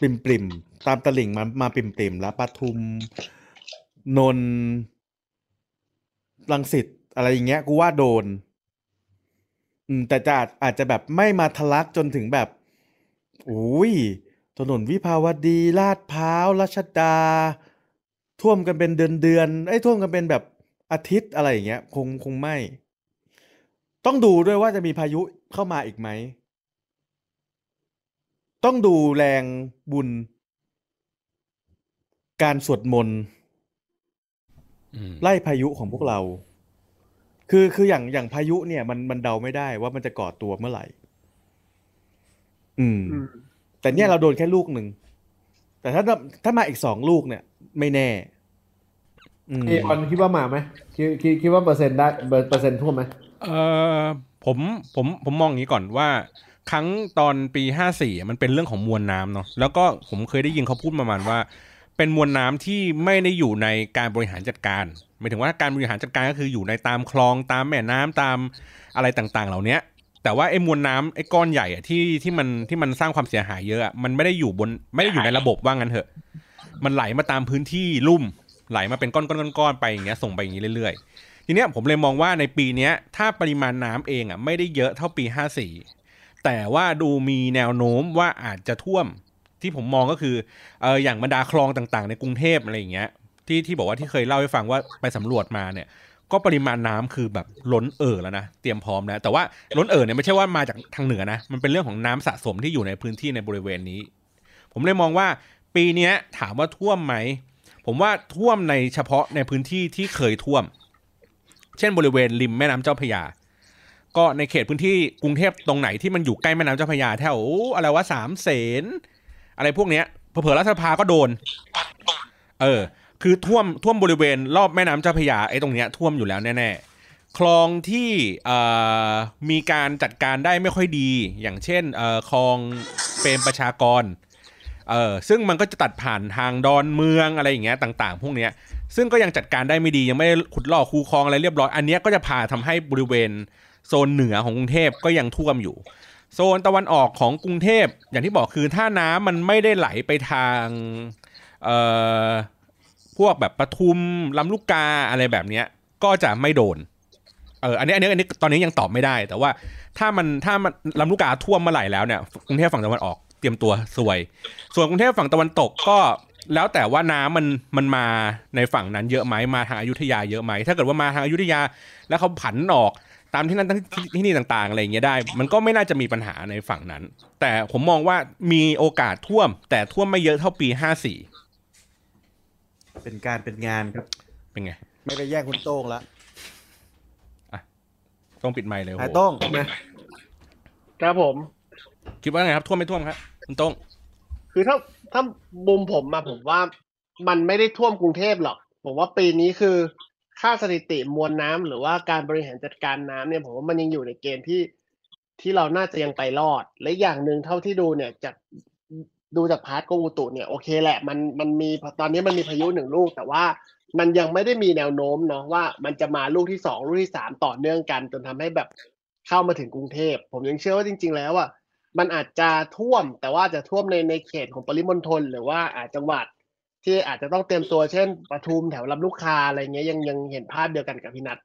ปริ่มๆตามตลิ่งมาปริ่มๆแล้วปทุมนนท์รังสิตอะไรอย่างเงี้ยกูว่าโดนแต่จะอาจจะแบบไม่มาทะลักจนถึงแบบอุ้ยถนนวิภาวดีลาดพร้าวรัชดาท่วมกันเป็นเดือนท่วมกันเป็นแบบอาทิตย์อะไรอย่างเงี้ยคงไม่ต้องดูด้วยว่าจะมีพายุเข้ามาอีกไหมต้องดูแรงบุญการสวดมนต์ไล่พายุของพวกเราคืออย่างพายุเนี่ยมันเดาไม่ได้ว่ามันจะก่อตัวเมื่อไหร่แต่เนี่ยเราโดนแค่ลูกหนึ่งแต่ถ้ามาอีก2ลูกเนี่ยไม่แน่ตอนคิดว่ามาไหมคิดว่าเปอร์เซ็นต์ได้เปอร์เซ็นต์ท่วมไหมผมมองอย่างนี้ก่อนว่าครั้งตอนปี54มันเป็นเรื่องของมวลน้ำเนาะแล้วก็ผมเคยได้ยินเขาพูดประมาณว่าเป็นมวลน้ำที่ไม่ได้อยู่ในการบริหารจัดการหมายถึงว่าการบริหารจัดการก็คืออยู่ในตามคลองตามแม่น้ำตามอะไรต่างๆเหล่านี้แต่ว่าไอ้มวลน้ำไอ้ก้อนใหญ่ที่มันสร้างความเสียหายเยอะมันไม่ได้อยู่ในระบบว่างั้นเถอะมันไหลมาตามพื้นที่ลุ่มไหลมาเป็นก้อนไปอย่างเงี้ยส่งไปอย่างนี้เรื่อยๆทีเนี้ยผมเลยมองว่าในปีนี้ถ้าปริมาณน้ำเองไม่ได้เยอะเท่าปี54แต่ว่าดูมีแนวโน้มว่าอาจจะท่วมที่ผมมองก็คืออย่างบรรดาคลองต่างๆในกรุงเทพอะไรอย่างเงี้ยที่บอกว่าที่เคยเล่าให้ฟังว่าไปสำรวจมาเนี่ยก็ปริมาณน้ำคือแบบล้นแล้วนะเตรียมพร้อมแล้วแต่ว่าล้นเนี่ยไม่ใช่ว่ามาจากทางเหนือนะมันเป็นเรื่องของน้ำสะสมที่อยู่ในพื้นที่ในบริเวณนี้ผมเลยมองว่าปีนี้ถามว่าท่วมไหมผมว่าท่วมในเฉพาะในพื้นที่ที่เคยท่วมเช่นบริเวณริมแม่น้ำเจ้าพระยาก็ในเขตพื้นที่กรุงเทพตรงไหนที่มันอยู่ใกล้แม่น้ำเจ้าพระยาแถวอะไรวะ3 เสนอะไรพวกเนี้ยเผลอๆรัฐสภาก็โดนคือท่วมบริเวณรอบแม่น้ำเจ้าพระยาไอ้ตรงเนี้ยท่วมอยู่แล้วแน่ๆคลองที่มีการจัดการได้ไม่ค่อยดีอย่างเช่นคลองเปรมประชากรซึ่งมันก็จะตัดผ่านทางดอนเมืองอะไรอย่างเงี้ยต่างๆพวกเนี้ยซึ่งก็ยังจัดการได้ไม่ดียังไม่ได้ขุดลอกคูคลองอะไรเรียบร้อยอันเนี้ยก็จะพาทำให้บริเวณโซนเหนือของกรุงเทพก็ยังท่วมอยู่โซนตะวันออกของกรุงเทพอย่างที่บอกคือถ้าน้ำมันไม่ได้ไหลไปทางพวกแบบปทุมลำลูกกาอะไรแบบนี้ก็จะไม่โดนอันนี้ตอนนี้ยังตอบไม่ได้แต่ว่าถ้ามันลำลูกกาท่วมเมื่อไหร่แล้วเนี่ยกรุงเทพฝั่งตะวันออกเตรียมตัวซวยส่วนกรุงเทพฝั่งตะวันตกก็แล้วแต่ว่าน้ำมันมาในฝั่งนั้นเยอะไหมมาทางอยุธยาเยอะไหมถ้าเกิดว่ามาทางอยุธยาแล้วเขาผันออก ตามที่นั่นที่นี่ต่างๆอะไรอย่างเงี้ยได้มันก็ไม่น่าจะมีปัญหาในฝั่งนั้นแต่ผมมองว่ามีโอกาสท่วมแต่ท่วมไม่เยอะเท่าปี54เป็นการเป็นงานครับเป็นไงไม่ไปแย่งคุณโต้งละอ่ะต้องปิดไมค์เลยโอ้โต้งนะครับผมคิดว่าไงครับท่วมไม่ท่วมครับคุณโต้งคือถ้ามุมผมมาผมว่ามันไม่ได้ท่วมกรุงเทพหรอกผมว่าปีนี้คือค่าสถิติมวลน้ำหรือว่าการบริหารจัดการน้ำเนี่ยผมว่ามันยังอยู่ในเกณฑ์ที่เราน่าจะยังไปรอดและอย่างหนึ่งเท่าที่ดูเนี่ยจากดูจากพาร์ทกรมอุตุเนี่ยโอเคแหละมันมีตอนนี้มันมีพายุหนึ่งลูกแต่ว่ามันยังไม่ได้มีแนวโน้มเนาะว่ามันจะมาลูกที่2ลูกที่3ต่อเนื่องกันจนทำให้แบบเข้ามาถึงกรุงเทพผมยังเชื่อว่าจริงๆแล้วอ่ะมันอาจจะท่วมแต่ว่าจะท่วมในเขตของปริมณฑลหรือว่าจังหวัดที่อาจจะต้องเตรียมตัวเช่นปทุมแถวลำลูกกาอะไรเงี้ยยังเห็นภาพเดียวกันกับพี่นัท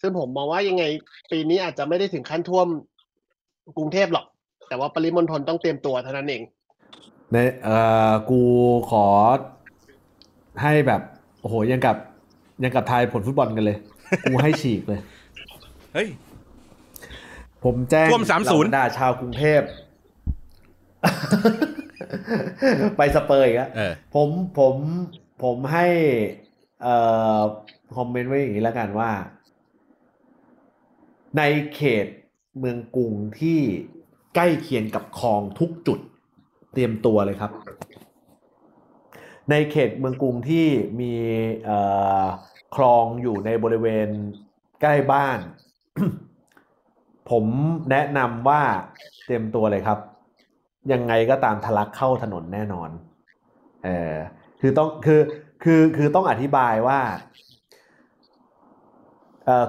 ซึ่งผมมองว่ายังไงปีนี้อาจจะไม่ได้ถึงขั้นท่วมกรุงเทพหรอกแต่ว่าปริมณฑลต้องเตรียมตัวเท่านั้นเองในกูขอให้แบบโอ้โหยังกับทายผลฟุตบอลกันเลย กูให้ฉีกเลยเฮ้ย ผมแจ้งท่วม 30 ด่าชาวกรุงเทพ ไปสเปอร์อีกแล้วผมให้คอมเมนต์ไว้อย่างนี้แล้วกันว่าในเขตเมืองกรุงที่ใกล้เคียงกับคลองทุกจุดเตรียมตัวเลยครับในเขตเมืองกรุงที่มีคลองอยู่ในบริเวณใกล้บ้าน ผมแนะนำว่าเตรียมตัวเลยครับยังไงก็ตามทะลักเข้าถนนแน่นอนคือต้องอธิบายว่า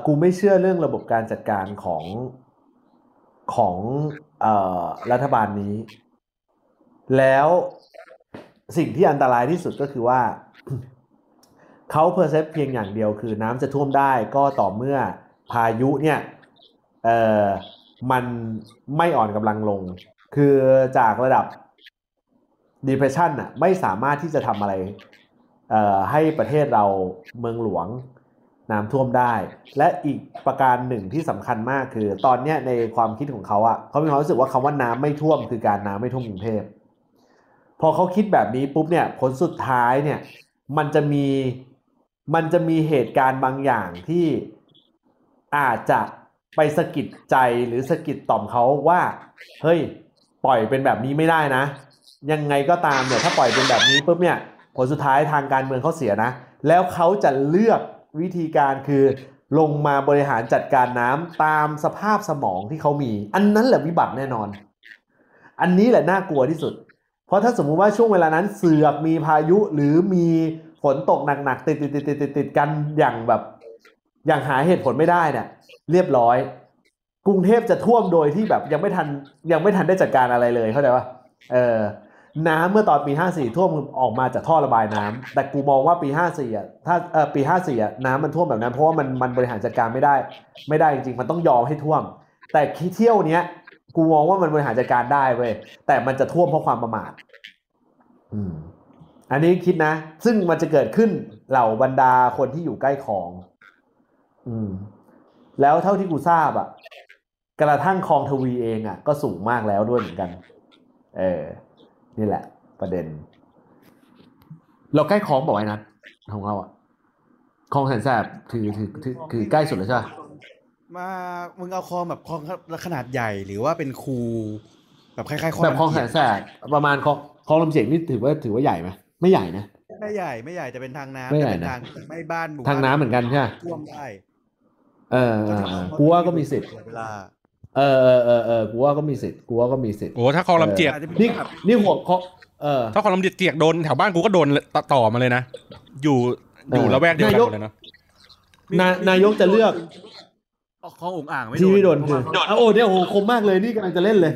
กูไม่เชื่อเรื่องระบบการจัดการของรัฐบาลนี้แล้วสิ่งที่อันตรายที่สุดก็คือว่า เขาเพอร์เซปเพียงอย่างเดียวคือน้ำจะท่วมได้ก็ต่อเมื่อพายุเนี่ยมันไม่อ่อนกำลังลงคือจากระดับ depression น่ะไม่สามารถที่จะทำอะไรให้ประเทศเราเมืองหลวงน้ำท่วมได้และอีกประการหนึ่งที่สำคัญมากคือตอนเนี้ยในความคิดของเขาอ่ะเขามีความรู้สึกว่าคำว่าน้ำไม่ท่วมคือการน้ำไม่ท่วมกรุงเทพพอเขาคิดแบบนี้ปุ๊บเนี่ยผลสุดท้ายเนี่ยมันจะมีเหตุการณ์บางอย่างที่อาจจะไปสะกิดใจหรือสะกิดต่อมเขาว่าเฮ้ยปล่อยเป็นแบบนี้ไม่ได้นะยังไงก็ตามเนี่ยถ้าปล่อยเป็นแบบนี้ปุ๊บเนี่ยผลสุดท้ายทางการเมืองเขาเสียนะแล้วเขาจะเลือกวิธีการคือลงมาบริหารจัดการน้ำตามสภาพสมองที่เขามีอันนั้นแหละวิบัติแน่นอนอันนี้แหละน่ากลัวที่สุดเพราะถ้าสมมุติว่าช่วงเวลานั้นเสือกมีพายุหรือมีฝนตกหนักๆติดกันอย่างแบบอย่างหาเหตุผลไม่ได้เนี่ยเรียบร้อยกรุงเทพจะท่วมโดยที่แบบยังไม่ทันได้จัดการอะไรเลยเข้าใจป่ะน้ำเมื่อตอนปี54ท่วมออกมาจากท่อระบายน้ำแต่กูมองว่าปี54อ่ะถ้าปี54อ่ะน้ำมันท่วมแบบนั้นเพราะว่ามันบริหารจัดการไม่ได้จริงๆมันต้องยอมให้ท่วมแต่เที่ยวเนี้ยกูมองว่ามันบริหารจัดการได้เว้ยแต่มันจะท่วมเพราะความประมาทอันนี้คิดนะซึ่งมันจะเกิดขึ้นเหล่าบรรดาคนที่อยู่ใกล้คลองแล้วเท่าที่กูทราบอ่ะกระทั่งคลองทวีเองอ่ะก็สูงมากแล้วด้วยเหมือนกันนี่แหละประเด็นเราใกล้คลองบอกไอ้นัทของเราอ่ะคลองแสนแสบคือใกล้สุดเลยใช่มามึงเอาคลองแบบคลองขนาดใหญ่หรือว่าเป็นคูแบบคล้ายๆคลองแบบคลองแสนแสบประมาณคลองลำเสียงนี่ถือว่าใหญ่ไหมไม่ใหญ่นะไม่ใหญ่จะเป็นทางน้ำเป็นทางไม่บ้านหมู่ทางน้ำเหมือนกันใช่ไหมท่วมได้กูว่าก็มีสิทธิ์กูว่าก็มีสิทธิ์โอ้ถ้าคลองลำเจียกนี่หัวคลองถ้าคลองลำเจียกเจียกโดนแถวบ้านกูก็โดนต่อมาเลยนะอยู่ละแวกเดียวกันหมดเลยนะนายกจะเลือกคลององอ่างไม่โดนที่ไม่โดนคือโอ้เนี่ยโหคมมากเลยนี่กำลังจะเล่นเลย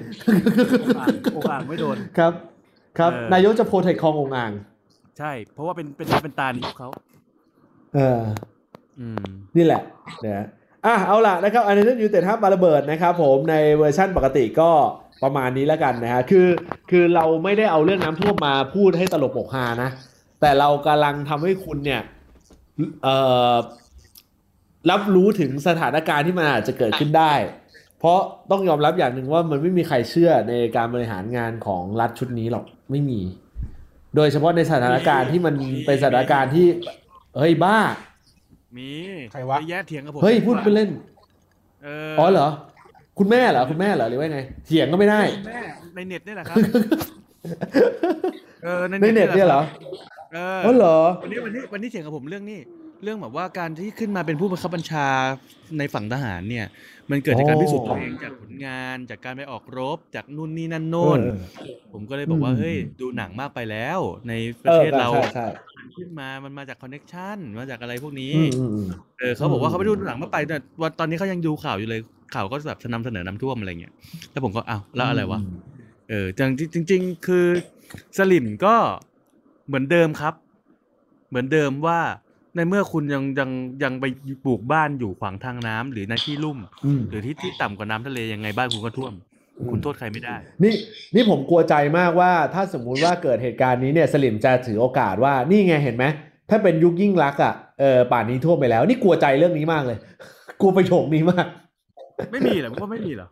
องอ่างไม่โดนครับนายกจะโพเทคคลององอ่างใช่เพราะว่าเป็นตาหนีเขานี่แหละนะเอาล่ะนะครับอันนี้ยูเต็ดฮับมาระเบิดนะครับผมในเวอร์ชั่นปกติก็ประมาณนี้แล้วกันนะฮะคือเราไม่ได้เอาเรื่องน้ำท่วมมาพูดให้ตลกปกฮานะแต่เรากำลังทำให้คุณเนี่ย รับรู้ถึงสถานการณ์ที่มันอาจจะเกิดขึ้นได้เพราะต้องยอมรับอย่างหนึ่งว่ามันไม่มีใครเชื่อในการบริหารงานของรัฐชุดนี้หรอกไม่มีโดยเฉพาะในสถานการณ์ที่มันเป็นสถานการณ์ที่เฮ้ยบ้ามีใครวะแย่เถียงกับผมเฮ้ยพูดไปเล่นอ๋อเหรอคุณแม่เหรอคุณแม่เหรอหรือว่าไงเถียงก็ไม่ได้ในเน็ตนี่แหละครับในเน็ตเนี่ยเหรออ๋อเหรอวันนี้เถียงกับผมเรื่องนี้เรื่องแบบว่าการที่ขึ้นมาเป็นผู้บังคับบัญชาในฝั่งทหารเนี่ยมันเกิดจากการพิสูจน์ตัวเองจากผลงานจากการไปออกรบจากนู่นนี่นั่นโน่นผมก็เลยบอกว่าเฮ้ยดูหนังมากไปแล้วในประเทศเราขึ้นมามันมาจากคอนเนคชั่นมาจากอะไรพวกนี้เขาบอกว่าเขาไปดูหนังมากไปแต่วันตอนนี้เขายังดูข่าวอยู่เลยข่าวก็แบบนำเสนอน้ำท่วมอะไรเงี้ยแล้วผมก็อ้าวแล้วอะไรวะจริงคือสลิ่มก็เหมือนเดิมครับเหมือนเดิมว่าในเมื่อคุณยังไปปลูกบ้านอยู่ขวางทางน้ำหรือในที่ลุ่มหรือที่ต่ำกว่าน้ำทะเลยังไงบ้านคุณก็ท่วมคุณโทษใครไม่ได้นี่ผมกลัวใจมากว่าถ้าสมมุติว่าเกิดเหตุการณ์นี้เนี่ยสลิ่มจะถือโอกาสว่านี่ไงเห็นไหมถ้าเป็นยุคยิ่งรักอ่ะป่านนี้ท่วมไปแล้วนี่กลัวใจเรื่องนี้มากเลยกลัวประโยคนี้มากไม่มีหรอก็ไม่มีหรอ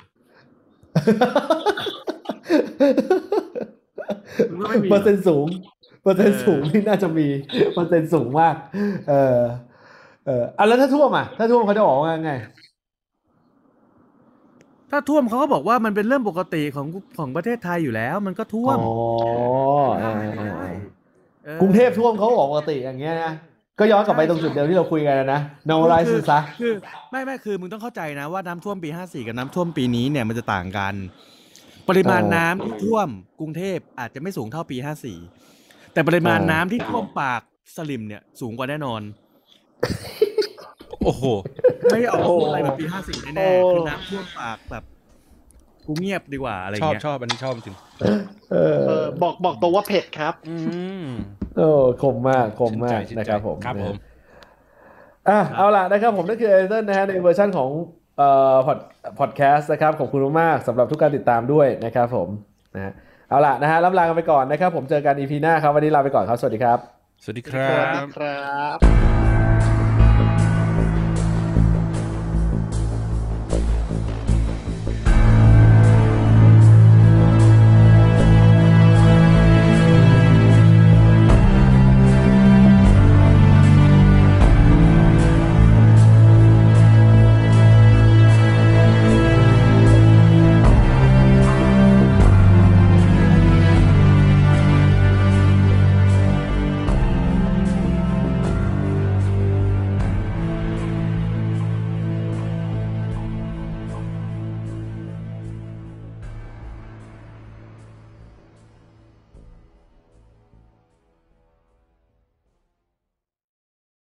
เปอร์เซ็นต์สูงนี่น่าจะมีเปอร์เซ็นต์สูงมากแล้วถ้าท่วมอ่ะถ้าท่วมเขาจะบอกว่าไงถ้าท่วมเขาก็บอกว่ามันเป็นเรื่องปกติของประเทศไทยอยู่แล้วมันก็ท่วมกรุงเทพท่วมเขาบอกปกติอย่างเงี้ยนะก็ย้อนกลับไปตรงจุดเดียวที่เราคุยกันนะ no rise ซะคือไม่คือมึงต้องเข้าใจนะว่าน้ำท่วมปี54กับน้ำท่วมปีนี้เนี่ยมันจะต่างกันปริมาณน้ำที่ท่วมกรุงเทพอาจจะไม่สูงเท่าปี54แต่ปริมาณน้ำที่ท่วมปากสลิ่มเนี่ยสูงกว่าแน่นอนโอ้โหไม่เอาอะไรแบบปี54แน่ๆคือน้ำท่วมปากแบบกูเงียบดีกว่าอะไรเงี้ยชอบอันนี้ชอบจริงบอกตัวว่าเผ็ดครับคมมากนะครับผมเอาล่ะนะครับผมนั่นคือเอเดนนะฮะในเวอร์ชั่นของพอดแคสต์นะครับขอบคุณมากสำหรับทุกการติดตามด้วยนะครับผมนะเอาล่ะนะฮะล่ำลากันไปก่อนนะครับผมเจอกัน EP หน้าครับวันนี้ลาไปก่อนครับสวัสดีครับสวัสดีครับ